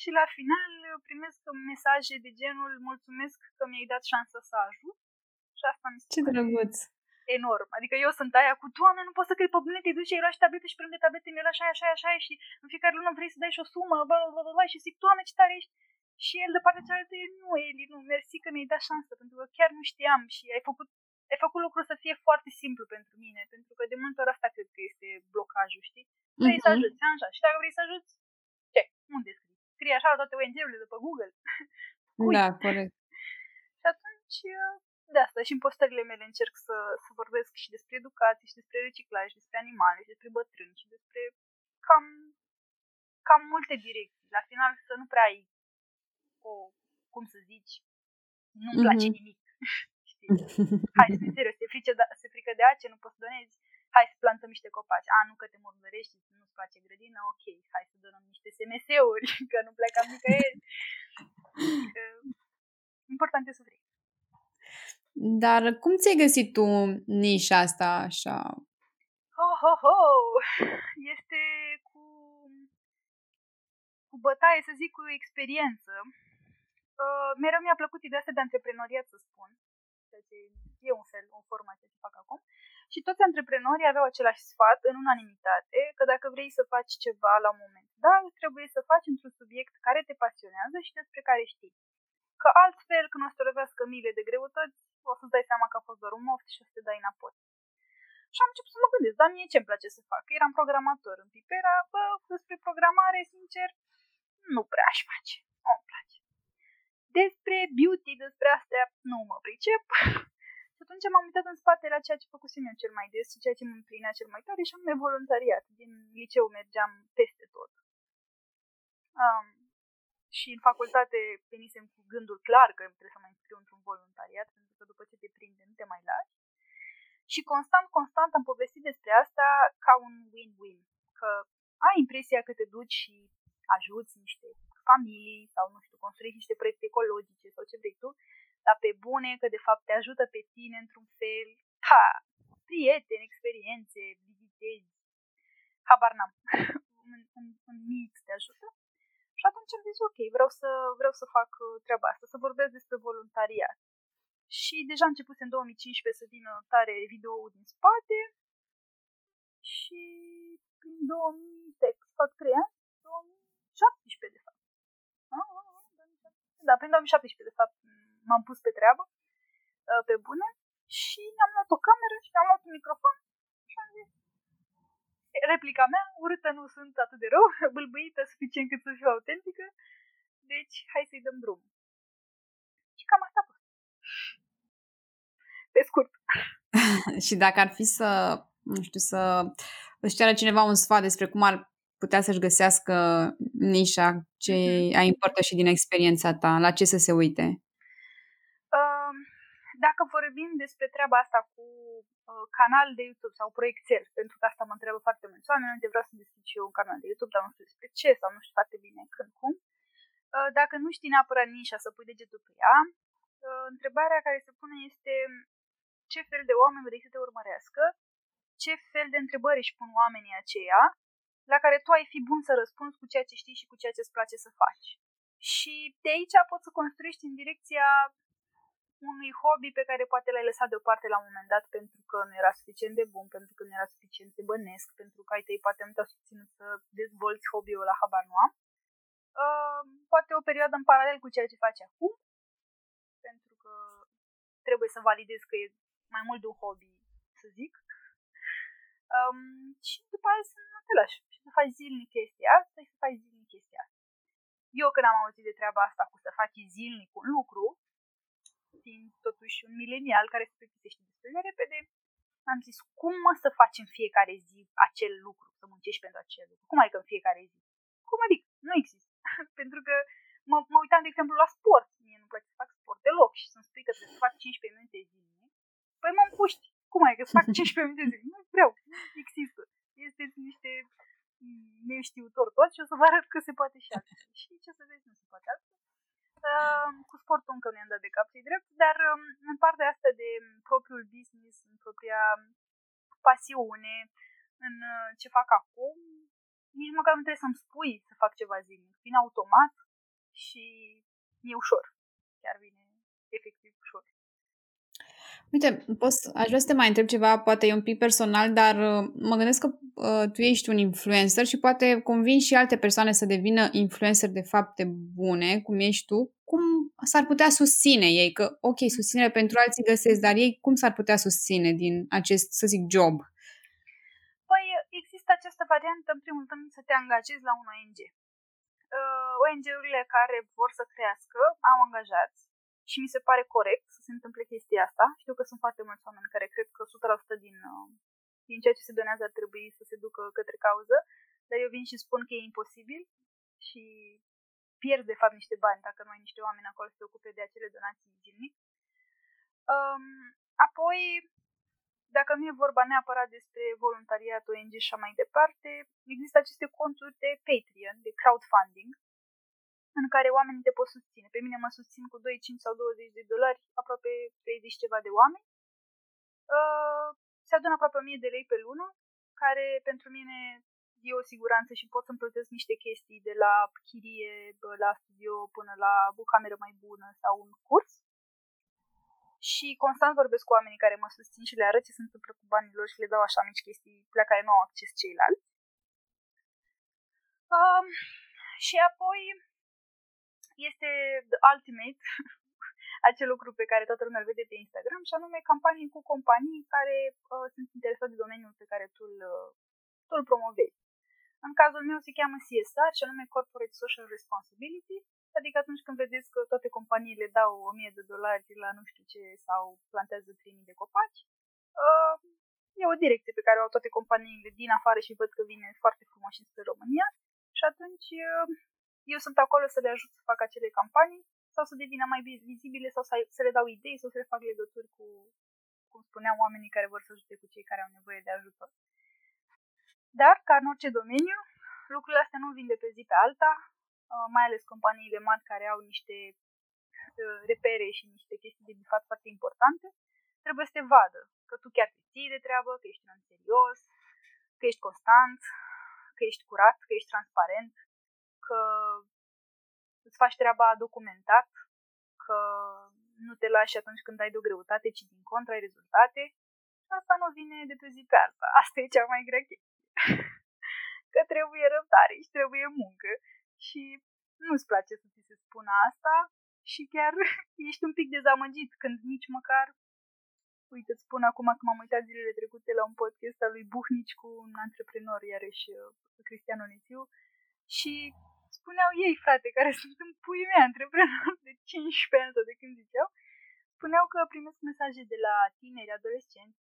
Și la final primesc mesaje de genul mulțumesc că mi-ai dat șansa să ajut. Și asta mi se pare enorm. Adică eu sunt aia cu Doamne, nu pot să crezi pe bune, te duci, ai luat și tablete și prinde tablete, mi-ai luat așa, așa, așa și în fiecare lună vrei să dai și o sumă, bla, bla, bla, bla, și zic, Doamne, ce tare ești. Și el de partea cealaltă e, nu, Eli, nu, mersi că mi-ai dat șansă, pentru că chiar nu știam și ai făcut, ai făcut lucrul să fie foarte simplu pentru mine, pentru că de multe ori asta cred că este blocajul, știi? Vrei uh-huh. să ajuți, așa, și dacă vrei să ajuți, ce? Unde scrii? Scrii așa la toate O N G-urile de pe Google? Da, corect. Și atunci, de asta, și în postările mele încerc să, să vorbesc și despre educație, și despre reciclaj, și despre animale, și despre bătrâni, și despre cam, cam multe direcții. La final să nu prea ai o, cum să zici, nu-mi place mm-hmm. nimic, știi? Hai să fii serios, se, frică de, se frică de ace, nu poți să donezi, hai să plantăm niște copaci. A, nu că te murdărești, nu-ți place grădina, ok, hai să donăm niște S M S-uri, că nu plecam nicăieri. Că... important e să vrei. Dar cum ți-ai găsit tu nișa asta așa? Ho, ho, ho! Este cu... cu bătaie, să zic, cu experiență. Uh, mereu mi-a plăcut ideea asta de antreprenoriat, să spun. Deci e un fel, o formă ce fac acum. Și toți antreprenorii aveau același sfat în unanimitate, că dacă vrei să faci ceva la un moment dat, trebuie să faci într-un subiect care te pasionează și despre care știi. Că altfel, când o să te lovească miile de greutăți, o să-ți dai seama că a fost doar un moft și o să te dai înapoi. Și am început să mă gândesc, dar mie ce-mi place să fac? Eram programator în Pipera, bă, despre programare, sincer, nu prea aș face, nu-mi place. Despre beauty, despre astea, nu mă pricep. Și atunci m-am uitat în spate la ceea ce făcusem eu cel mai des și ceea ce mă împlinea cel mai tare și anume voluntariat. Din liceu mergeam peste tot. Um, Și în facultate venisem cu gândul clar că trebuie să mă înscriu într-un voluntariat, pentru că după ce te prinde nu te mai lași. Și constant, constant am povestit despre asta ca un win-win, că ai impresia că te duci și ajuți niște familii sau, nu știu, construiești niște proiecte ecologice sau ce vrei tu, dar pe bune că de fapt te ajută pe tine într-un fel, ha, prieteni, experiențe, vizitezi, habar n-am, în, în, în mit te ajută. Și atunci am zis, ok, vreau să, vreau să fac treaba asta, să vorbesc despre voluntariat. Și deja a început în două mii cincisprezece să vină tare video-ul din spate și prin două mii șaptesprezece, de fapt. Ah, da, prin două mii șaptesprezece, de fapt, m-am pus pe treabă, pe bune, și mi-am luat o cameră și mi-am luat un microfon și am zis, replica mea, urâtă nu sunt atât de rău, bâlbâită suficient cât să fiu autentică, deci hai să-i dăm drumul. Și cam asta a fost. Pe scurt. Și dacă ar fi să, nu știu, să își ceară cineva un sfat despre cum ar putea să-și găsească nișa, ce mm-hmm. ai împărtășit și din experiența ta, la ce să se uite? Dacă vorbim despre treaba asta cu uh, canal de YouTube sau proiect self, pentru că asta mă întreabă foarte mulți oameni, uite, vreau să deschid și eu un canal de YouTube, dar nu știu despre ce sau nu știu foarte bine când, cum. Uh, dacă nu știi neapărat nișa să pui degetul pe ea, uh, întrebarea care se pune este ce fel de oameni vrei să te urmărească, ce fel de întrebări își pun oamenii aceia, la care tu ai fi bun să răspunzi cu ceea ce știi și cu ceea ce îți place să faci. Și de aici poți să construiești în direcția unui hobby pe care poate l-ai lăsat deoparte la un moment dat pentru că nu era suficient de bun, pentru că nu era suficient de bănesc, pentru că ai tăi poate nu te-au susținut să dezvolți hobby-ul la habar nu am. Uh, poate o perioadă în paralel cu ceea ce faci acum, pentru că trebuie să validezi că e mai mult de un hobby, să zic. Um, și după aia să nu te lași și să faci zilnic chestia asta și să faci zilnic chestia asta. Eu când am auzit de treaba asta cu să faci zilnic un lucru, fiind totuși un milenial care se plictisește destul de repede, am zis, cum mă să faci în fiecare zi acel lucru, să muncești pentru acel lucru? Cum adică în fiecare zi? Cum adică? Nu există. Pentru că mă, mă uitam, de exemplu, la sport. Mie nu-mi place să fac sport deloc și să-mi spui că trebuie să fac cincisprezece minute zilnic. Păi mă împuști. Cum adică să fac cincisprezece minute zilnic? Nu vreau. Nu există. Este niște neștiutori toți și o să vă arăt că se poate și altfel. Și ce să vezi, nu se poate altfel. Uh, cu sportul încă nu i-am dat de cap, e drept, dar um, în partea asta de propriul business, în propria pasiune, în uh, ce fac acum, nici măcar nu trebuie să-mi spui să fac ceva zilnic. Vine automat și e ușor. Chiar vine efectiv ușor. Uite, poți, aș vrea să te mai întreb ceva, poate e un pic personal, dar uh, mă gândesc că uh, tu ești un influencer și poate convingi și alte persoane să devină influencer de fapte bune, cum ești tu. Cum s-ar putea susține ei? Că, ok, susținere pentru alții găsesc, dar ei cum s-ar putea susține din acest, să zic, job? Păi, există această variantă, în primul rând, să te angajezi la un O N G. Uh, O N G-urile care vor să crească au angajați. Și mi se pare corect să se întâmple chestia asta. Știu că sunt foarte mulți oameni care cred că o sută la sută din, din ceea ce se donează ar trebui să se ducă către cauză, dar eu vin și spun că e imposibil și pierzi de fapt niște bani dacă nu ai niște oameni acolo să se ocupe de acele donații zilnic. Um, apoi, dacă nu e vorba neapărat despre voluntariat, O N G și așa mai departe, există aceste conturi de Patreon, de crowdfunding, în care oamenii te pot susține. Pe mine mă susțin cu doi, cinci sau douăzeci de dolari, aproape treizeci ceva de oameni. Uh, se adună aproape o mie de lei pe lună, care pentru mine e o siguranță și pot să-mi plătesc niște chestii de la chirie, la studio, până la o cameră mai bună sau un curs. Și constant vorbesc cu oamenii care mă susțin și le arăt ce se întâmplă cu banii lor și le dau așa mici chestii la care nu au acces ceilalți. Uh, și apoi este the ultimate, acel lucru pe care toată lumea îl vede pe Instagram, și anume campanii cu companii care uh, sunt interesate de domeniul pe care tu îl, tu îl promovezi. În cazul meu se cheamă C S R, și anume Corporate Social Responsibility, adică atunci când vedeți că toate companiile dau o mie de dolari la nu știu ce sau plantează trei mii de copaci, uh, e o direcție pe care o au toate companiile din afară și văd că vine foarte frumos și spre România și atunci... Uh, Eu sunt acolo să le ajut să facă acele campanii sau să devină mai vizibile sau să le dau idei sau să le fac legături cu, cum spuneam, oamenii care vor să ajute cu cei care au nevoie de ajutor. Dar, ca în orice domeniu, lucrurile astea nu vin de pe zi pe alta, mai ales companiile mari care au niște repere și niște chestii de bifat foarte importante, trebuie să te vadă că tu chiar te ții de treabă, că ești în serios, că ești constant, că ești curat, că ești transparent, că îți faci treaba documentat, că nu te lași atunci când ai de o greutate, ci din contră ai rezultate. Asta nu vine de pe zi pe alta. Asta e cea mai grea chestie. Că trebuie răbdare și trebuie muncă și nu-ți place să ți se spună asta și chiar ești un pic dezamăgit când nici măcar, uite, îți spun acum că m-am uitat zilele trecute la un podcast al lui Buhnici cu un antreprenor, iarăși Cristian Onisiu, și spuneau ei, frate, care sunt în puii mei antreprenori de cincisprezece ani sau de când ziceau, spuneau că primesc mesaje de la tineri, adolescenți,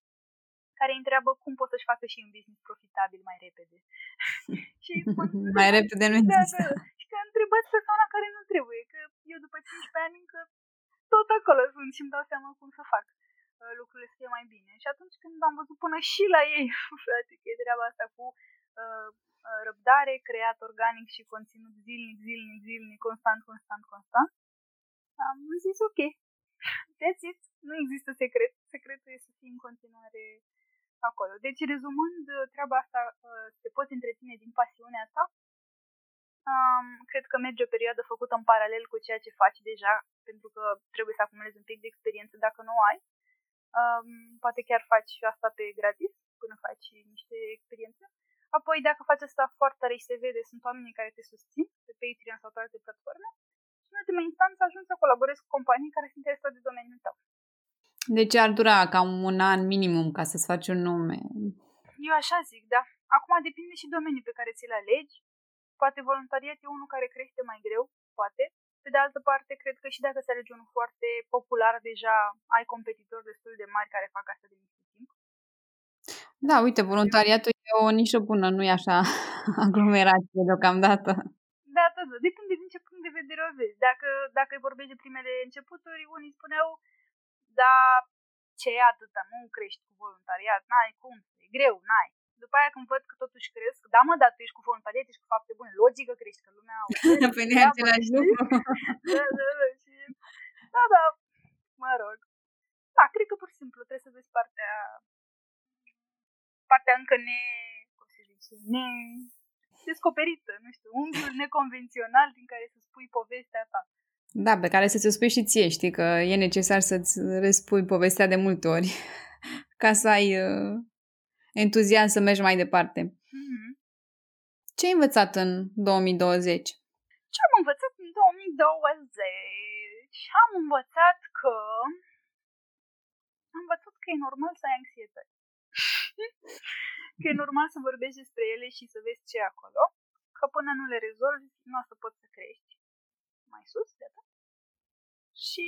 care îi întreabă cum pot să-și facă și un business profitabil mai repede. Și spun, mai repede nu există. Da, da. Și că întrebați persoana care nu trebuie, că eu după cincisprezece ani încă tot acolo sunt și îmi dau seama cum să fac lucrurile să fie mai bine. Și atunci când am văzut până și la ei, frate, că e treaba asta cu uh, răbdare, creat organic și conținut zilnic, zilnic, zilnic, constant, constant, constant, am zis ok, that's it, nu există secret, secretul este să fii în continuare acolo. Deci, rezumând treaba asta, te poți întreține din pasiunea ta. Um, cred că merge o perioadă făcută în paralel cu ceea ce faci deja, pentru că trebuie să acumulezi un pic de experiență dacă nu o ai. Um, poate chiar faci asta pe gratis, până faci niște experiențe. Apoi, dacă faci asta foarte tare și se vede, sunt oamenii care te susțin pe Patreon sau pe alte platforme. Și, în ultima instanță, ajungi să colaborezi cu companii care sunt interesate de domeniul tău. Deci ar dura cam un an minimum ca să-ți faci un nume. Eu așa zic, da. Acum depinde și domeniul pe care ți-l alegi. Poate voluntariat e unul care crește mai greu, poate. Pe de altă parte, cred că și dacă ți alegi unul foarte popular, deja ai competitori destul de mari care fac asta de mult timp. Da, uite, voluntariatul e o nișă bună, nu e așa aglomerație deocamdată. Da, tot. Depinde din ce punct de vedere o vezi. Dacă, dacă vorbești de primele începuturi, unii spuneau dar ce e atâta, nu crești cu voluntariat, n-ai cum, e greu, n-ai. După aia când văd că totuși cresc, da mă, dar tu ești cu voluntariat, ești cu fapte bune, logică crești, că lumea... Păi nu e același lucru. Da, da, da, și... Da, da, mă rog. Da, cred că pur și simplu trebuie să vezi partea... Partea încă ne... Cum se zice? Ne... Descoperită, nu știu, unghiul neconvențional din care să spui povestea ta. Da, pe care să-ți o spui și ție, știi că e necesar să-ți respui povestea de multe ori ca să ai uh, entuziasm să mergi mai departe. Mm-hmm. Ce ai învățat în două mii douăzeci? Ce am învățat în două mii douăzeci? Am învățat că... Am învățat că e normal să ai anxietăți. Că e normal să vorbești despre ele și să vezi ce e acolo. Că până nu le rezolvi, nu o să poți să crești mai sus de atât. Și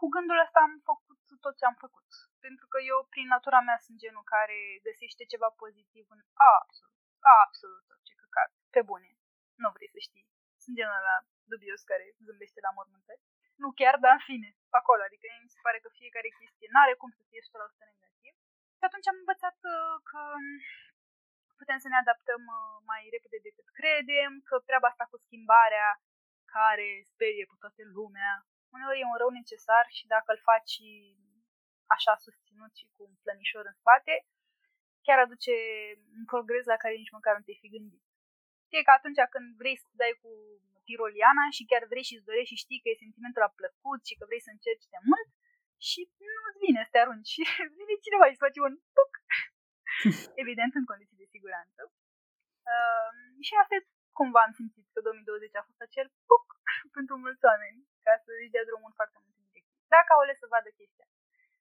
cu gândul ăsta am făcut tot ce am făcut. Pentru că eu, prin natura mea, sunt genul care găsește ceva pozitiv în absolut, absolut orice căcat, pe bune. Nu vrei să știi. Sunt genul ăla dubios care zâmbește la mormântări. Nu chiar, dar în fine, acolo. Adică mi se pare că fiecare chestie n-are cum să fie o sută la sută negativ. Și atunci am învățat că... putem să ne adaptăm mai repede decât credem, că treaba asta cu schimbarea care sperie pe toată lumea, uneori e un rău necesar și dacă îl faci așa susținut și cu un plănișor în spate, chiar aduce un progres la care nici măcar nu te-ai fi gândit. Știi că atunci când vrei să dai cu tiroliana și chiar vrei și îți dorești și știi că e sentimentul a plăcut și că vrei să încerci de mult și nu-ți vine să te arunci și vine cineva și face un puc. Evident, în condiții de siguranță. Uh, și asta cumva am simțit că două mii douăzeci a fost acel puc pentru mulți oameni, ca să își dea drumul în foarte multe direcții. Dacă au ales să vadă chestia,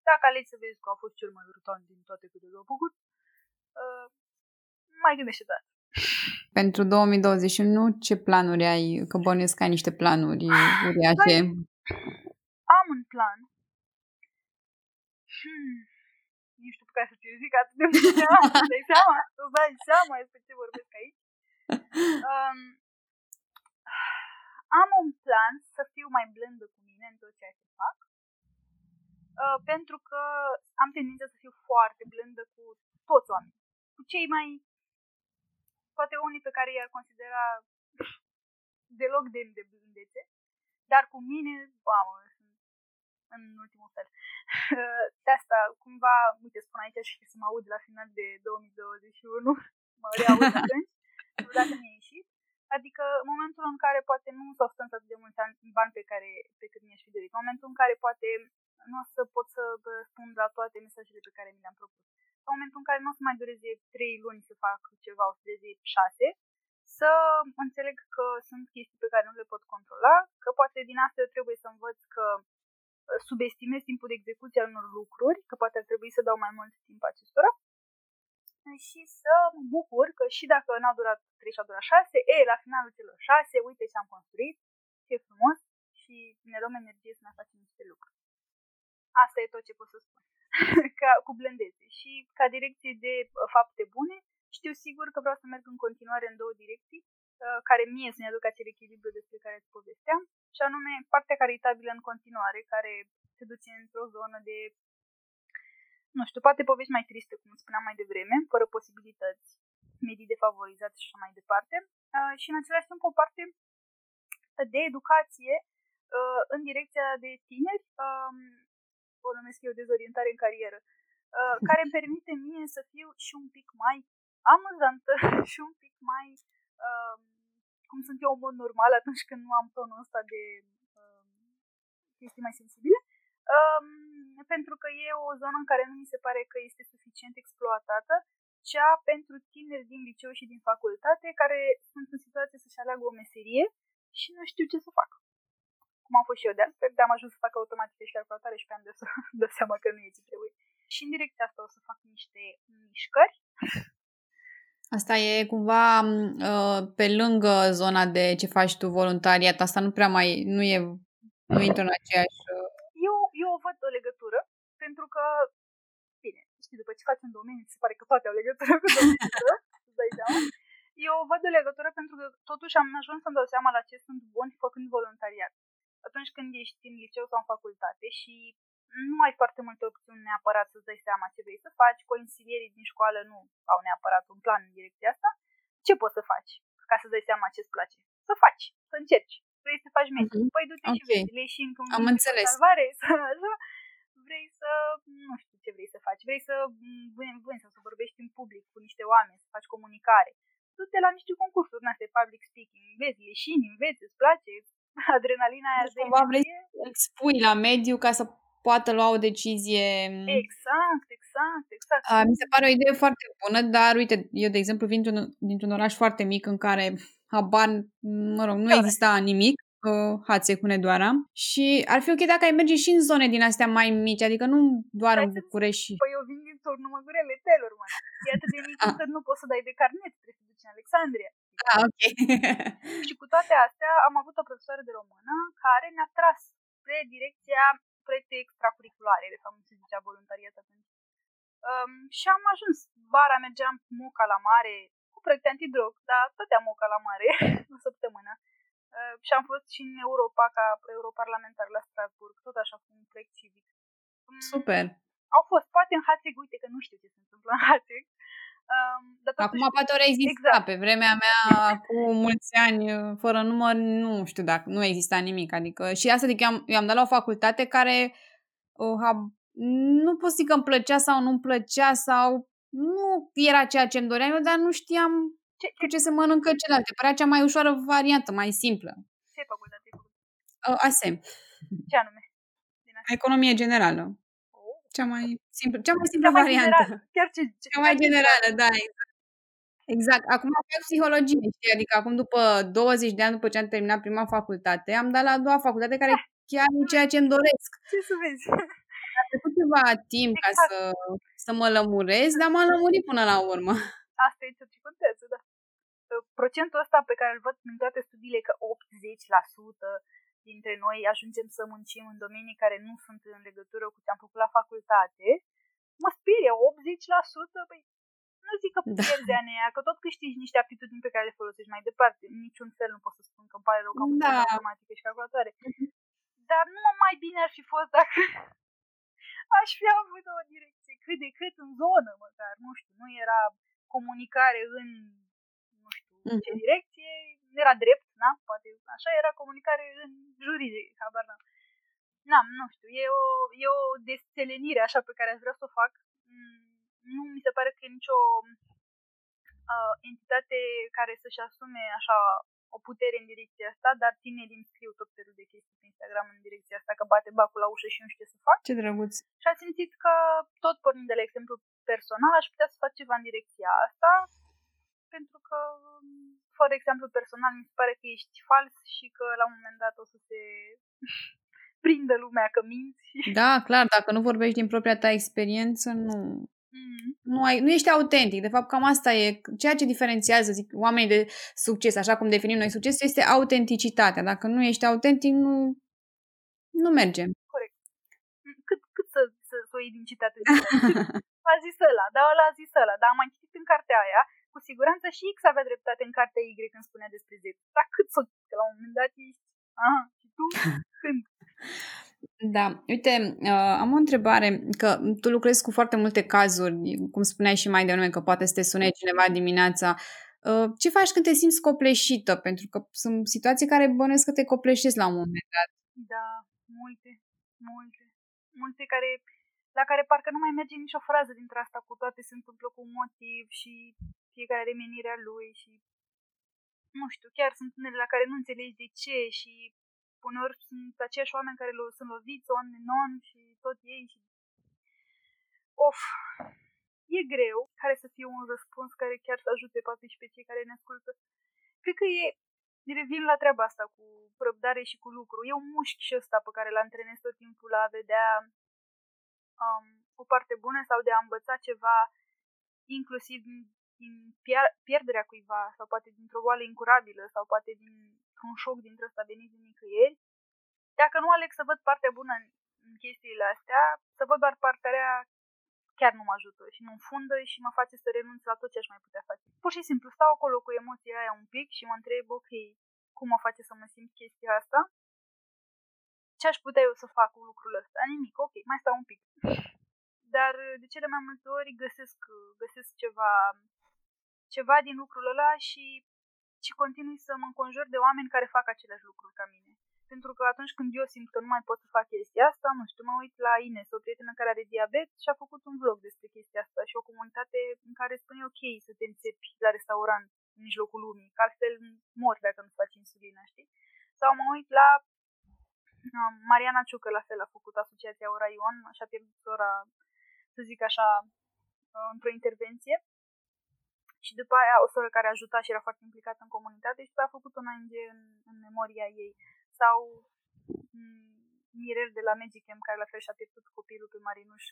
dacă alegi să vezi că au fost cel mai urton din toate câte le-au făcut, uh, mai gândește toată. Pentru două mii douăzeci și unu, ce planuri ai? Că bănuiesc că ai niște planuri uriașe. Am un plan. Hmm. Nu știu, ca să ți-l zic atât de mult, îți dai seama, îți dai seama despre ce vorbesc aici. Um, am un plan să fiu mai blândă cu mine în tot ceea ce fac, uh, pentru că am tendința să fiu foarte blândă cu toți oamenii, cu cei mai, poate unii pe care i-ar considera deloc demn de blândețe, dar cu mine, mamă, în ultimul fel. De asta, cumva, uite, spun aici și să mă aud la final de două mii douăzeci și unu, mă reaud atunci, dacă mi-a ieșit. Adică, în momentul în care poate nu s-au stâns atât de mulți bani pe, care, pe cât mi-aș fi dorit, în momentul în care poate nu o să pot să răspund la toate mesajele pe care mi le-am propus, în momentul în care nu o să mai dureze trei luni să fac ceva, o să dureze șase, să înțeleg că sunt chestii pe care nu le pot controla, că poate din asta eu trebuie să învăț că subestimez timpul de execuție al unor lucruri, că poate ar trebui să dau mai mult timp acestora și să mă bucur că și dacă n-au durat trei și au durat șase, ei, la finalul celor șase, uite ce am construit, ce frumos și ne luăm energie să ne facem niște lucruri. Asta e tot ce pot să spun, ca, cu blândețe. Și ca direcție de fapte bune, știu sigur că vreau să merg în continuare în două direcții, care mie să ne aducă acel echilibru despre care îți povesteam, și anume partea caritabilă în continuare, care se duce într-o zonă de, nu știu, poate povești mai triste, cum spuneam mai devreme, fără posibilități, medii defavorizate și așa mai departe, și în același timp o parte de educație în direcția de tineri, o numesc eu dezorientare în carieră, care îmi permite mie să fiu și un pic mai amuzantă și un pic mai Uh, cum sunt eu în mod normal atunci când nu am tonul ăsta de uh, chestii mai sensibile, uh, pentru că e o zonă în care nu mi se pare că este suficient exploatată, cea pentru tineri din liceu și din facultate care sunt în situație să-și aleagă o meserie și nu știu ce să fac. Cum am fost și eu de altfel, dar am ajuns să fac automatică și calculatoare și pe am de să dă seama că nu e ce trebuie. Și în direcția asta o să fac niște mișcări. Asta e cumva pe lângă zona de ce faci tu, voluntariat. Asta nu prea mai, nu e, nu intră în aceeași... Eu, eu o văd o legătură, pentru că, bine, știi, după ce faci un domeniu, se pare că toate au legătură cu domeniul, îți dai seama. Eu o văd o legătură pentru că totuși am ajuns să-mi dau seama la ce sunt bun făcând voluntariat. Atunci când ești în liceu sau în facultate și nu ai foarte multe opțiuni neapărat să-ți dai seama ce vrei să faci, consilierii din școală nu au neapărat un plan în direcția asta, ce poți să faci ca să-ți dai seama ce-ți place? Să faci, să încerci, vrei să faci medic, mm-hmm. păi du-te okay. și vezi, le ieși încă un lucru de salvare, să, așa, vrei să, nu știu ce vrei să faci, vrei să vânzi sau să vorbești în public cu niște oameni, să faci comunicare, du-te la niște concursuri din astea, public speaking, vezi, le ieși, înveți, îți place, adrenalina aia de energie. Vrei să expui la mediu ca să poate lua o decizie. Exact, exact, exact. A, mi se pare o idee foarte bună, dar uite, eu de exemplu vin dintr-un, dintr-un oraș foarte mic în care habar, mă rog, nu exista nimic, uh, Hațeg, Hunedoara, și ar fi ok dacă ai merge și în zone din astea mai mici, adică nu doar hai în București. Și... Păi eu vin din Turnu Măgurele, telor, mă. E atât de mic încât nu poți să dai de carnet, trebuie să duci în Alexandria. Ah, ok. Și cu toate astea am avut o profesoară de română care ne-a tras spre direcția proiecte extracurriculare, de fapt, nu se zicea voluntariat atunci. Um, și am ajuns. Vara mergeam moca la mare, cu proiecte antidrog, dar stăteam moca la mare o săptămână. Uh, și am fost și în Europa, ca europarlamentar la Strasbourg, tot așa, cu un proiect civic. Um, Super! Au fost, poate în Hațeg, uite că nu știu ce se întâmplă în Hațeg. Um, dar acum poate ori exista, exact. Pe vremea mea, cu mulți ani, fără număr, nu știu dacă, nu exista nimic. Adică, și asta, adică, eu am, eu am dat la o facultate care uh, hab, nu pot să zic că îmi plăcea sau nu-mi plăcea sau nu era ceea ce îmi doream eu, dar nu știam ce, ce, ce se mănâncă celelalte. Părea cea mai ușoară variantă, mai simplă. Ce facultate? Uh, ASE. Ce anume? Din asta? Economie generală. Cea mai simplă, cea mai simplă cea mai variantă. General, chiar ce, ce, cea mai generală, general. Da, exact. Exact. Acum fac psihologie, știi? Adică acum după douăzeci de ani, după ce am terminat prima facultate, am dat la a doua facultate care ah, chiar e ceea ce îmi doresc. Ce să vezi? Am trecut ceva timp exact. Ca să, să mă lămurez, dar m-am lămurit până la urmă. Asta e tot ce contează, da. Procentul ăsta pe care îl văd în toate studiile, că optzeci la sută dintre noi ajungem să muncim în domenii care nu sunt în legătură cu ce am făcut la facultate, mă sperie, optzeci la sută, păi, nu zic că pierzi da. Anii aia, că tot câștigi niște aptitudini pe care le folosești mai departe. Niciun fel nu pot să spun că îmi pare rău că am da. Făcut matematică și calculatoare. Dar nu mai bine ar fi fost dacă aș fi avut o direcție cât de cât în zonă, măcar, nu știu, nu era comunicare în, nu știu, mm-hmm. ce direcție, era drept, na, poate așa, era comunicare în juridic, habar n-am. Na, nu știu, e o, e o desțelenire așa pe care aș vrea să o fac. Nu mi se pare că e nicio uh, entitate care să-și asume așa o putere în direcția asta, dar tinerii îmi scriu tot felul de chestii pe Instagram în direcția asta, că bate bacul la ușă și nu știu ce să fac. Ce drăguț! Și am simțit că, tot pornind de la exemplu personal, aș putea să fac ceva în direcția asta, pentru că, fără exemplu personal, mi se pare că ești fals și că la un moment dat o să se prindă lumea că minți. Da, clar, dacă nu vorbești din propria ta experiență, nu... Nu, ai, nu ești autentic. De fapt, cam asta e ceea ce diferențiază, zic, oamenii de succes, așa cum definim noi succes, este autenticitatea. Dacă nu ești autentic, nu, nu merge. Corect. Cât, cât să, să, să o iei din citate? A zis ăla, da, ăla a zis ăla, dar am mai citit în cartea aia, cu siguranță și X avea dreptate în cartea Y când spunea despre Z. Dar cât să o zic? La un moment dat ești, aha, și tu când? Da, uite, uh, am o întrebare, că tu lucrezi cu foarte multe cazuri, cum spuneai și mai devreme, că poate să te sune cineva dimineața. Uh, ce faci când te simți copleșită? Pentru că sunt situații care bănuiesc că te copleșești la un moment dat. Da, multe, multe, multe care, la care parcă nu mai merge nicio frază dintre asta, cu toate se întâmplă cu un motiv și fiecare are menirea lui și nu știu, chiar sunt unele la care nu înțelegi de ce și... Uneori sunt aceiași oameni care lo- sunt loviți, oameni non și tot ei. Și... Of, e greu care să fie un răspuns care chiar să ajute poate și pe cei care ne ascultă. Cred că e, revin la treaba asta cu răbdare și cu lucru. E un mușchi și ăsta pe care îl antrenez tot timpul la a vedea um, o parte bună sau de a învăța ceva, inclusiv din, din pier- pierderea cuiva sau poate dintr-o boală incurabilă sau poate din... un șoc dintre ăsta venit din nicăieri. Dacă nu aleg să văd partea bună în, în chestiile astea, să văd doar partea rea, chiar nu mă ajută și mă înfundă și mă face să renunț la tot ce aș mai putea face. Pur și simplu stau acolo cu emoția aia un pic și mă întreb, ok, cum mă face să mă simt chestia asta? Ce aș putea eu să fac cu lucrul ăsta? Nimic, ok, mai stau un pic. Dar de cele mai multe ori găsesc, găsesc ceva, ceva din lucrul ăla și și continui să mă înconjur de oameni care fac aceleași lucruri ca mine. Pentru că atunci când eu simt că nu mai pot să fac chestia asta, nu știu, mă uit la Ines, o prietenă care are diabet și a făcut un vlog despre chestia asta și o comunitate în care spune ok să te înțepi la restaurant în mijlocul lumii, că altfel mori dacă nu faci insulină, știi? Sau mă uit la Mariana Ciucă, la fel a făcut asociația Ora Ion, și-a pierdut sora, să zic așa, într-o intervenție. Și după aia o soră care ajuta și era foarte implicată în comunitate și a făcut un O N G în, în memoria ei. Sau Mirel de la Magic Camp, care la fel și-a pierdut copilul pe Marinuș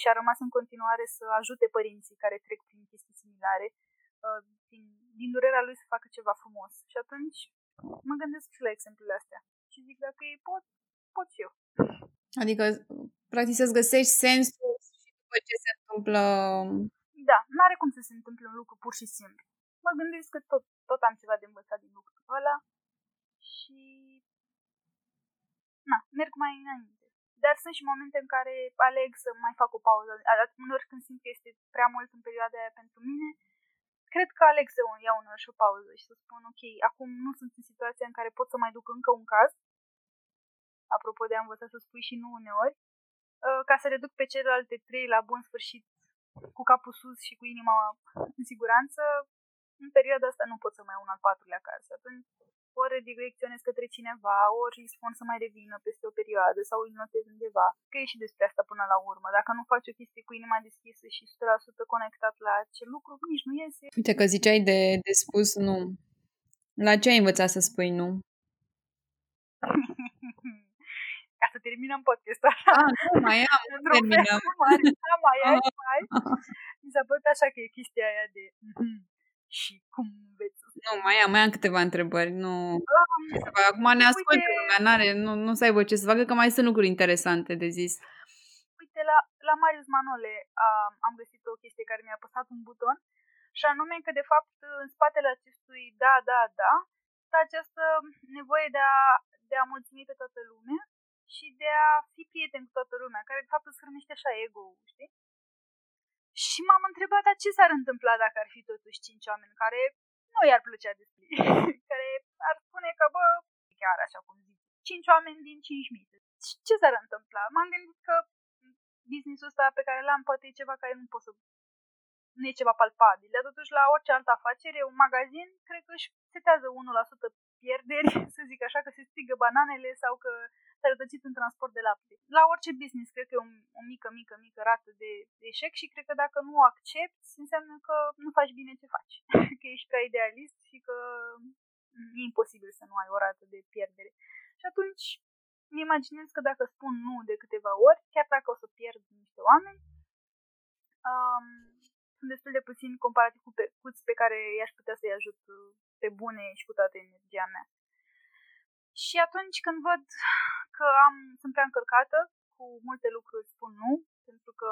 și a rămas în continuare să ajute părinții care trec prin chestii similare, din, din durerea lui să facă ceva frumos. Și atunci mă gândesc și la exemplele astea și zic dacă ei pot, pot și eu. Adică, practic, să-ți găsești sensul și după ce se întâmplă... Da, n-are cum să se întâmple un lucru pur și simplu. Mă gândesc că tot, tot am ceva de învățat din lucrul ăla și... Na, merg mai înainte. Dar sunt și momente în care aleg să mai fac o pauză. Uneori când simt că este prea mult în perioada aia pentru mine, cred că aleg să iau uneori și o pauză și să spun ok, acum nu sunt în situația în care pot să mai duc încă un caz. Apropo de a învăța să spui și nu uneori. Ca să reduc pe celelalte trei la bun sfârșit cu capul sus și cu inima în siguranță, în perioada asta nu pot să mai iau un al patrulea caz. Atunci ori redirecționez către cineva, ori îi spun să mai revină peste o perioadă sau îi notez undeva. Că e și despre asta până la urmă. Dacă nu faci o chestie cu inima deschisă și o sută la sută conectat la acel lucru, nici nu iese. Uite că ziceai de, de spus nu. La ce ai învățat să spui nu? Ca să terminăm podcastul ăsta. Ah, nu mai am, nu terminăm. Da, mai ai, mai. Mi s-a părut așa că e chestia aia de... Și cum veți? Nu, mai am, mai am câteva întrebări. Nu. Um, Acum ne ascultă lumea, nu, nu să aibă ce să facă, că mai sunt lucruri interesante de zis. Uite, la, la Mari Marius Manole uh, am găsit o chestie care mi-a apăsat un buton, și anume că de fapt în spatele acestui da, da, da, stă această nevoie de a, de a mulțumi pe toată lumea și de a fi prieten cu toată lumea, care de fapt îți hrănește așa ego-ul, știi? Și m-am întrebat, dar ce s-ar întâmpla dacă ar fi totuși cinci oameni care nu i-ar plăcea despre care ar spune că, bă, chiar așa cum zic, cinci oameni din cinci mii. Ce s-ar întâmpla? M-am gândit că business-ul ăsta pe care l-am poate e ceva care nu pot să... nu e ceva palpabil, dar totuși la orice altă afacere, un magazin, cred că își setează unu la sută pierderi, să zic așa, că se strigă bananele sau că s-a rătăcit în transport de lapte. La orice business, cred că e o, o mică, mică, mică rată de, de eșec și cred că dacă nu o accepti, înseamnă că nu faci bine ce faci, că ești prea idealist și că e imposibil să nu ai o rată de pierdere. Și atunci, îmi imaginez că dacă spun nu de câteva ori, chiar dacă o să pierd niște oameni, um, sunt destul de puțin comparativ cu câți pe care i-aș putea să-i ajut pe bune și cu toată energia mea. Și atunci când văd că am, sunt prea încărcată cu multe lucruri, spun nu, pentru că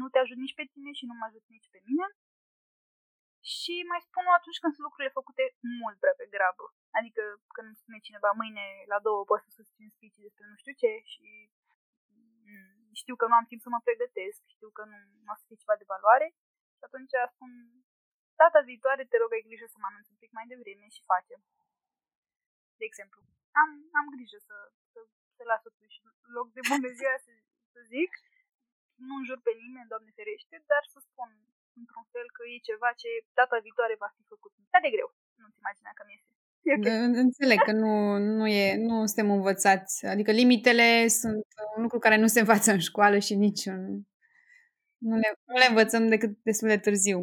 nu te ajut nici pe tine și nu mă ajut nici pe mine. Și mai spun nu atunci când sunt lucrurile făcute mult prea pe grabă. Adică când îmi spune cineva mâine la două poți să susțin speech despre nu știu ce și... știu că nu am timp să mă pregătesc, știu că nu o să fie ceva de valoare și atunci spun, data viitoare te rog ai grijă să mă anunț un pic mai devreme și facem. De exemplu, am, am grijă să, să, să las totuși loc de bună ziua să, să zic, nu înjur pe nimeni, Doamne ferește, dar să spun într-un fel că e ceva ce data viitoare va fi făcut. Dar de greu, nu-ți imagina că mi este. Okay. Înțeleg că nu, nu, e, nu suntem învățați, adică limitele sunt un lucru care nu se învață în școală și nici un, nu, le, nu le învățăm decât destul de târziu.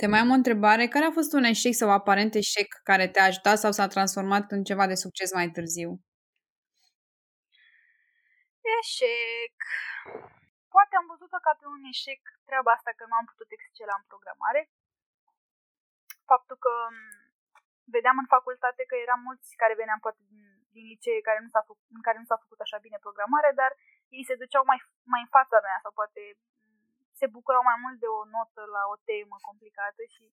Te mai am o întrebare, care a fost un eșec sau aparent eșec care te-a ajutat sau s-a transformat în ceva de succes mai târziu? Eșec. Poate am văzut-o ca pe un eșec treaba asta că nu am putut excela în programare. Faptul că vedeam în facultate că eram mulți care veneam poate din, din licee care nu s-a făcut, în care nu s-a făcut așa bine programare, dar ei se duceau mai, mai în fața mea sau poate se bucurau mai mult de o notă la o temă complicată și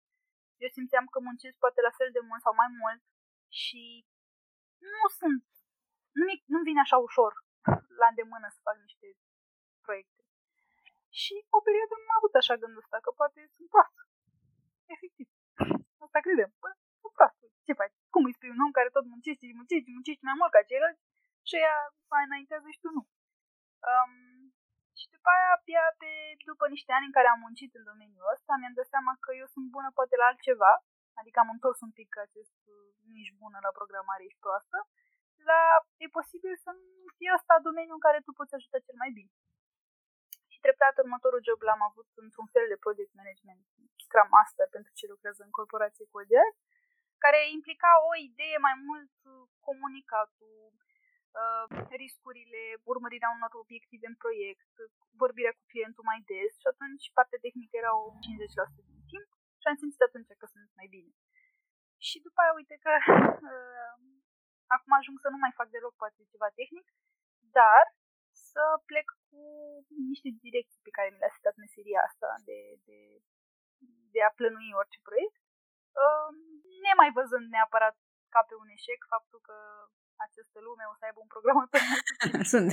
eu simțeam că muncesc poate la fel de mult sau mai mult și nu sunt, nimic, nu vine așa ușor la îndemână să fac niște proiecte. Și o perioadă nu am avut așa gândul ăsta, că poate sunt proastă. Efectiv. Asta credem. Ce faci? Cum îi spui un om care tot muncește și muncește și muncește mai mult ca ceilalți și ea mai înaintează și tu nu. Um, și după aia, abia pe, după niște ani în care am muncit în domeniul ăsta, mi-am dat seama că eu sunt bună poate la altceva, adică am întors un pic acest nici bună la programare, ești proastă, la e posibil să nu fie ăsta domeniul în care tu poți ajuta cel mai bine. Și treptat următorul job l-am avut într-un fel de project management, Scrum Master pentru ce lucrează în corporații cu O G R, care implica o idee mai mult comunicatul, uh, riscurile, urmărirea unor obiective în proiect, vorbirea cu clientul mai des și atunci partea tehnică era o cincizeci la sută din timp și am simțit atunci că sunt mai bine. Și după aia uite că uh, acum ajung să nu mai fac deloc poate ceva tehnic, dar să plec cu niște direcții pe care mi le-a citat meseria asta de, de, de a plănui orice proiect. Uh, nemai văzând neapărat ca pe un eșec faptul că această lume o să aibă un programator. Sunt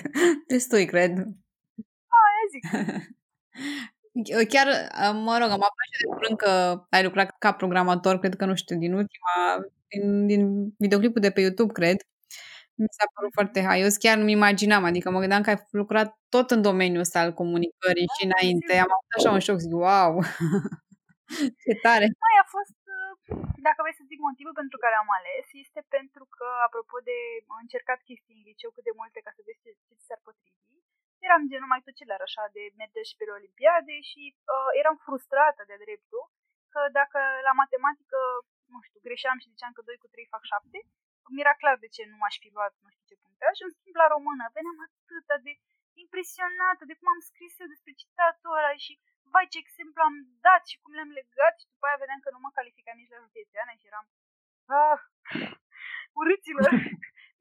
destui, cred. Aia zic. Chiar, mă rog, am aflat de curând că ai lucrat ca programator, cred că, nu știu, din ultima, din, din videoclipul de pe YouTube, cred. Mi s-a părut foarte haios, chiar nu-mi imaginam, adică mă gândeam că ai lucrat tot în domeniul ăsta al comunicării și înainte. Am avut așa un șoc, zic, wow, ce tare. Mai a fost. Dacă vrei să zic motivul pentru care am ales, este pentru că, apropo de am încercat chestii în liceu cât de multe ca să vezi ce ți s-ar potrivi, eram gen numai tot celer așa de merge și pe olimpiade și uh, eram frustrată de-a dreptul că dacă la matematică, nu știu, greșeam și ziceam că doi cu trei fac șapte, mi-era clar de ce nu m-aș fi luat nu știu ce punctaj, în schimb la română veneam atâta de impresionată de cum am scris eu despre citatul ăla și vai ce exemplu am dat și cum le-am legat și după aia vedeam că nu mă calificam nici la județeană și eram ah, urâților,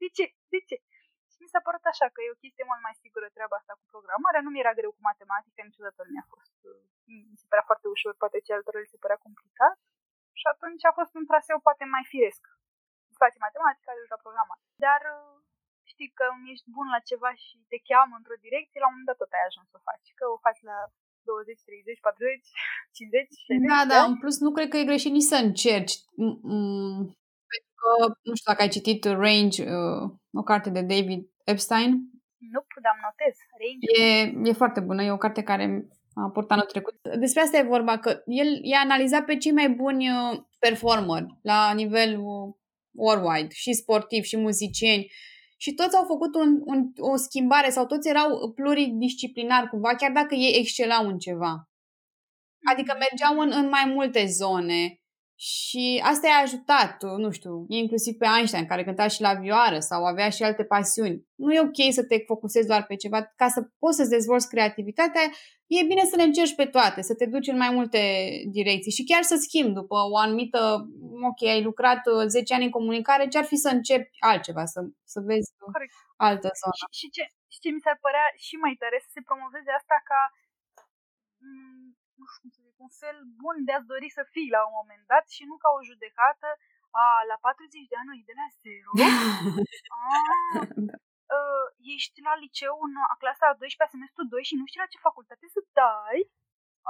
de ce, de ce? Și mi mi s-a părut așa că e o chestie mult mai sigură treaba asta cu programarea. Nu mi era greu cu matematică, niciodată nu mi-a fost, mi se părea foarte ușor, poate celor le se părea complicat. Și atunci a fost un traseu poate mai firesc. Îți place matematica, ajungi la programare. Dar știi că ești bun la ceva și te cheamă într-o direcție, la un moment dat tot ai ajuns să o faci. Că o faci la douăzeci, treizeci, patruzeci, cincizeci, șaizeci. Da, da, în plus nu cred că e greșit nici să încerci. Pentru că, nu știu dacă ai citit Range, o carte de David Epstein. Nu, dar îmi notez. Range. E, e foarte bună, e o carte care a apărut anul trecut. Despre asta e vorba, că el i-a analizat pe cei mai buni performeri la nivel worldwide, și sportivi, și muzicieni. Și toți au făcut un, un, o schimbare sau toți erau pluridisciplinari cumva, chiar dacă ei excelau în ceva. Adică mergeau în, în mai multe zone și asta i-a ajutat, nu știu, inclusiv pe Einstein, care cânta și la vioară sau avea și alte pasiuni. Nu e ok să te focusezi doar pe ceva, ca să poți să-ți dezvolți creativitatea, e bine să le încerci pe toate, să te duci în mai multe direcții și chiar să schimbi după o anumită, ok, ai lucrat zece ani în comunicare, ce-ar fi să începi altceva, să, să vezi Correct. Altă zonă. Și, și, ce, și ce mi s-ar părea și mai tare, să se promoveze asta ca nu știu, un fel bun de a-ți dori să fii la un moment dat și nu ca o judecată a, la patruzeci de ani, nu, e de la zero. A, a, ești la liceu în a, clasa a douăsprezecea, semestru doi și nu știi la ce facultate să dai.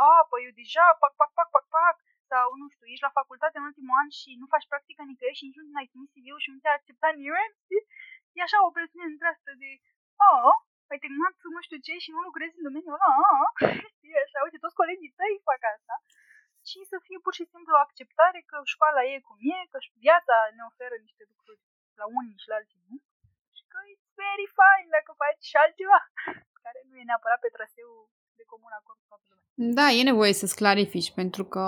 A, păi eu deja, pac, pac, pac, pac, pac. Sau, nu știu, ești la facultate în ultimul an și nu faci practică nicăieri și nici nu ai trimis C V-ul și nu te-a acceptat nimeni. E așa o presiune între asta de, a, ai terminat nu știu ce și nu lucrezi în domeniul ăla, a, a, știi, așa, uite, toți colegii tăi fac asta, și să fie pur și simplu o acceptare că școala e cum e, că viața ne oferă niște lucruri la unii și la alții, nu? Și că e very fine dacă faci și altceva, care nu e neapărat pe traseul de comun acord cu toată lumea. Da, e nevoie să-ți clarifici, pentru că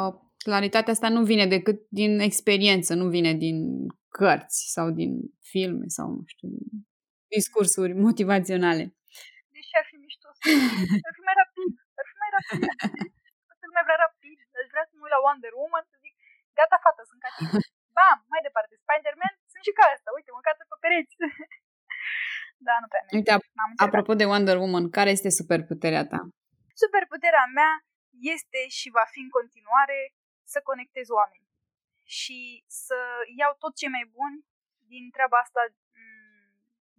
claritatea asta nu vine decât din experiență, nu vine din cărți sau din filme sau, nu știu, din discursuri motivaționale. Deși ar fi mișto, ar fi mai rapid, ar fi mai rapid, ar fi mai vrea rapid, aș vrea să mă uit la Wonder Woman, să zic, gata fata, sunt ca tine, bam, mai departe, Spider-Man, sunt și ca asta, uite, mă încață pe pereți. Da, nu prea mea. Uite, apropo de Wonder Woman, care este superputerea ta? Superputerea mea este și va fi în continuare să conectez oameni și să iau tot ce mai bun din treaba asta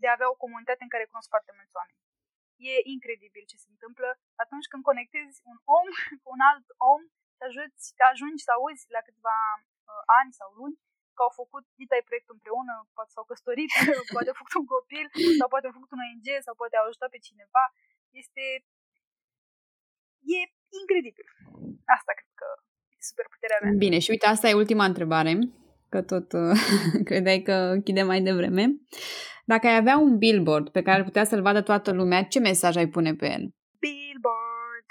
de a avea o comunitate în care cunosc foarte mulți oameni. E incredibil ce se întâmplă atunci când conectezi un om cu un alt om, te ajuți, te ajungi să auzi la câțiva uh, ani sau luni că au făcut dita proiectul împreună, poate s-au căsătorit, poate au făcut un copil, sau poate au făcut un O N G, sau poate au ajutat pe cineva. Este... E incredibil. Asta cred că e superputerea mea. Bine, și uite, asta e ultima întrebare, că tot uh, credeai că închide mai devreme. Dacă ai avea un billboard pe care ar putea să-l vadă toată lumea, ce mesaj ai pune pe el? Billboard.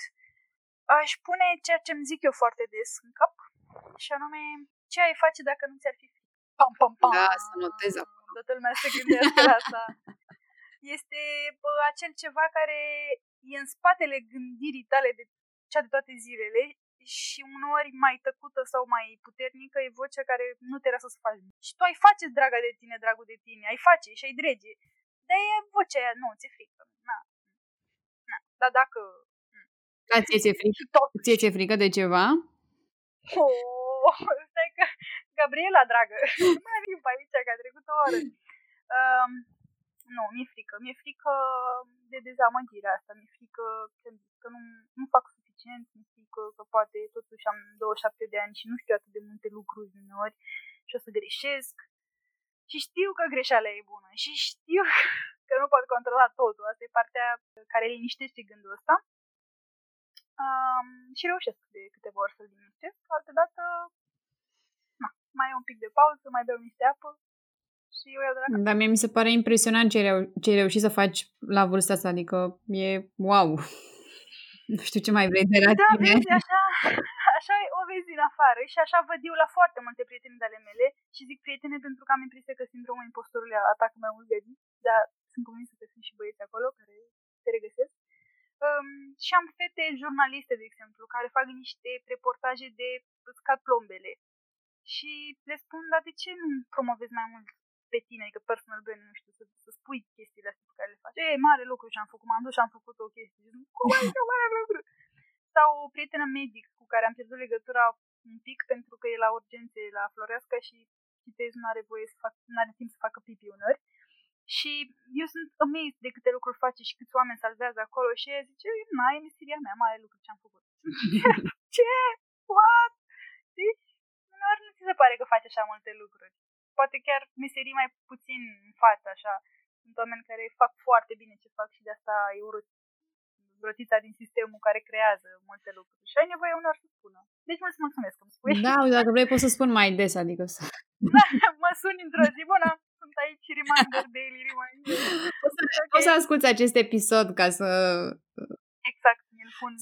Aș pune ceea ce îmi zic eu foarte des în cap, și anume, ce ai face dacă nu ți-ar fi frică? Pam, pam, pam. Da, să notez acum. Toată lumea se gândească la asta. Este bă, acel ceva care e în spatele gândirii tale de cea de toate zilele și uneori mai tăcută sau mai puternică e vocea care nu te lasă să faci. Și tu ai face draga de tine, dragul de tine, ai face și ai drege. Dar e vocea aia, nu, ți-e frică. Na. Na. Dar dacă... Da, ție ți-e frică? Ție ți-e frică de ceva? Oh, stai că... Gabriela, dragă, mai vin pe aici, că a trecut o oră. Um, nu, mi-e frică. Mi-e frică de dezamăgirea asta. Mi-e frică că nu, nu fac suficient, mi-e frică că poate totuși am douăzeci și șapte de ani și nu știu atât de multe lucruri uneori și o să greșesc. Și știu că greșeala e bună și știu că nu pot controla totul. Asta e partea care liniștește gândul ăsta. Um, și reușesc de câteva ori să-l liniștesc. Altă dată, na, mai e un pic de pauză, mai beau niște apă. Și eu iau de la cap. Dar mie mi se pare impresionant ce ai reu- ce reușit să faci la vârsta asta. Adică e wow! Nu știu ce mai vrei de la da, tine. Vezi, așa, așa o vezi din afară și așa văd eu la foarte multe prieteni de ale mele și zic prietene pentru că am impresia că sindromul impostorului atacă mai mult de zi, dar sunt convinsă că sunt și băieți acolo care se regăsesc. Um, și am fete jurnaliste, de exemplu, care fac niște reportaje de scad plombele și le spun, dar de ce nu promovezi mai mult pe tine, adică personal branding, nu știu, să, să spui chestiile astea pe care le faci. E, mare lucru ce am făcut, m-am dus și am făcut o chestie. Cum ai zis, mare lucru? Sau o prietenă medic cu care am pierdut legătura un pic pentru că e la urgențe la Floreasca și citez, nu are voie să fac, nu are timp să facă pipi uneori. Și eu sunt amazed de câte lucruri face și câți oameni salvează acolo și ea zice, na, e meseria mea, mare lucru ce am făcut. Ce? What? Știi? Uneori nu ți se pare că faci așa multe lucruri. Poate chiar meserii mai puțin în față, așa. Sunt oameni care fac foarte bine ce fac și de asta e rotița din sistemul care creează multe lucruri. Și ai nevoie unor să spună. Deci mă mulțumesc că îmi spui. Da, dacă vrei poți să spun mai des, adică să... Da, mă suni într-o zi, bună, sunt aici, reminder, daily reminder. Poți să, okay. Poți să asculți acest episod ca să... Exact. Pun,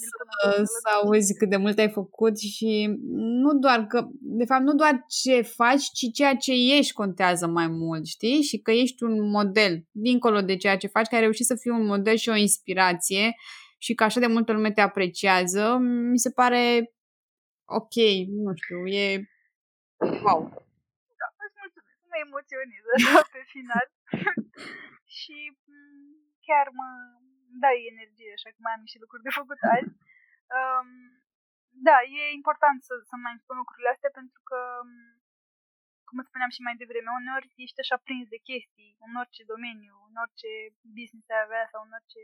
să, să auzi cât de mult ai făcut și nu doar că, de fapt, nu doar ce faci, ci ceea ce ești contează mai mult, știi? Și că ești un model, dincolo de ceea ce faci, că ai reușit să fii un model și o inspirație și că așa de multă lume te apreciază, mi se pare ok, nu știu, e wow. Da, îți mulțumesc, mă emoționează pe final și chiar mă... Da, e energie, așa că mai am niște lucruri de făcut azi. Um, da, e important să, să mai spun lucrurile astea pentru că, cum îți spuneam și mai devreme, uneori ești așa prins de chestii în orice domeniu, în orice business ai avea sau în orice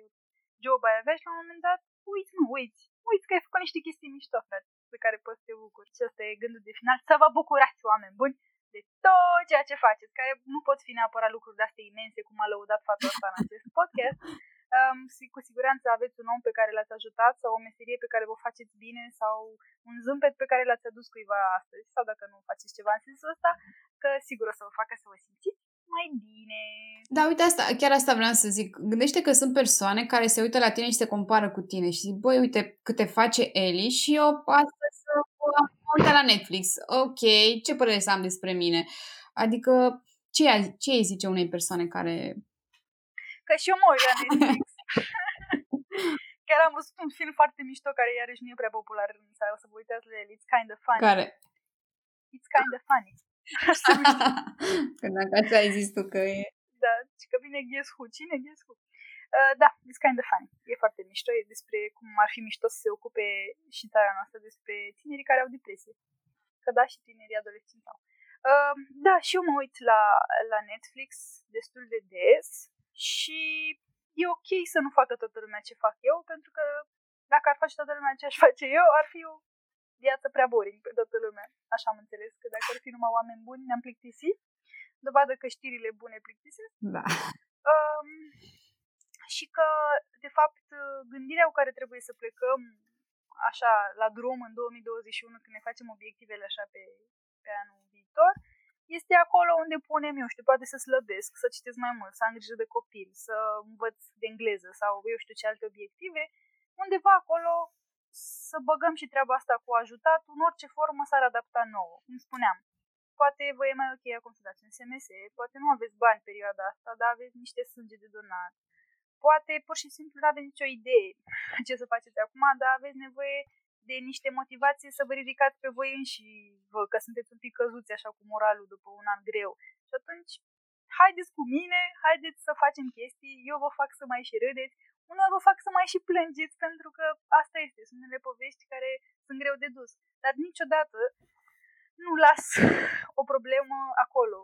job ai avea și la un moment dat uiți, nu, uiți, uiți că ai făcut niște chestii mișto, frate, pe care poți să te bucuri. Și asta e gândul de final, să vă bucurați, oameni buni, de tot ceea ce faceți, care nu pot fi neapărat lucruri de-astea imense, cum a lăudat faptul ăsta în acest podcast. Um, cu siguranță aveți un om pe care l-ați ajutat sau o meserie pe care vă faceți bine sau un zâmbet pe care l-ați adus cuiva astăzi sau dacă nu faceți ceva în sensul ăsta, că sigur o să vă facă să vă simțiți mai bine. Da, uite asta, chiar asta vreau să zic. Gândește că sunt persoane care se uită la tine și se compară cu tine și zic, băi, uite câte face Eli și eu astăzi să mă uit la Netflix. Ok, ce părere să am despre mine? Adică, ce, ce îi zice unei persoane care... Că și eu mă uit la Netflix. Chiar am văzut un film foarte mișto care iarăși nu e prea popular în țară, să vă uitați la el, It's kind of funny. Care? It's kind of funny. Când dacă ai zis tu că e... Da, și că vine Guess Who. Cine? Guess Who. Uh, da, It's kind of funny. E foarte mișto, e despre cum ar fi mișto să se ocupe și țara noastră despre tinerii care au depresie. Că da, și tinerii adolescenți au. Uh, da, și eu mă uit la, la Netflix destul de des. Și e ok să nu facă toată lumea ce fac eu, pentru că dacă ar face toată lumea ce aș face eu, ar fi o viață prea boring pe toată lumea. Așa am înțeles, că dacă ar fi numai oameni buni, ne-am plictisit. Dovadă că știrile bune plictisesc. Da. Um, și că, de fapt, gândirea cu care trebuie să plecăm așa la drum în două mii douăzeci și unu, când ne facem obiectivele așa pe, pe anul viitor, este acolo unde punem, eu știu, poate să slăbesc, să citesc mai mult, să am grijă de copil, să învăț de engleză sau eu știu ce alte obiective, undeva acolo să băgăm și treaba asta cu ajutat, în orice formă s-ar adapta nouă. Cum spuneam, poate vă e mai ok acum să dați un S M S, poate nu aveți bani perioada asta, dar aveți niște sânge de donat. Poate pur și simplu nu aveți nicio idee ce să faceți acum, dar aveți nevoie de niște motivații să vă ridicați pe voi înși vă, că sunteți un pic căzuți așa cu moralul după un an greu. Și atunci, haideți cu mine, haideți să facem chestii, eu vă fac să mai și râdeți, unor vă fac să mai și plângeți, pentru că asta este, sunt unele povești care sunt greu de dus. Dar niciodată nu las o problemă acolo,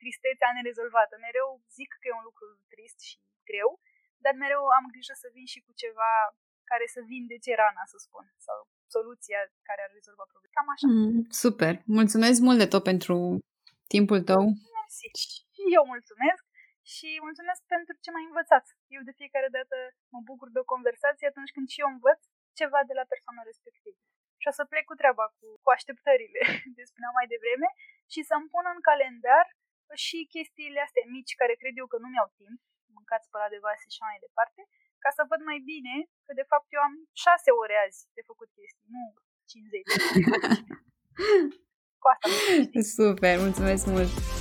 tristețea nerezolvată. Mereu zic că e un lucru trist și greu, dar mereu am grijă să vin și cu ceva care să vindece rana, să spun, sau soluția care ar rezolva problema. Cam așa. Mm, super! Mulțumesc mult de tot pentru timpul tău. Mersi. Eu mulțumesc și mulțumesc pentru ce m-ai învățat. Eu de fiecare dată mă bucur de o conversație atunci când și eu învăț ceva de la persoana respectivă. Și o să plec cu treaba, cu, cu așteptările, de spuneam mai devreme, și să-mi pun în calendar și chestiile astea mici, care cred eu că nu mi-au timp, mâncați pe la de vase și mai departe, ca să văd mai bine că, de fapt, eu am șase ore azi de făcut chestii, nu cincizeci. Cu asta. Super, mulțumesc mult!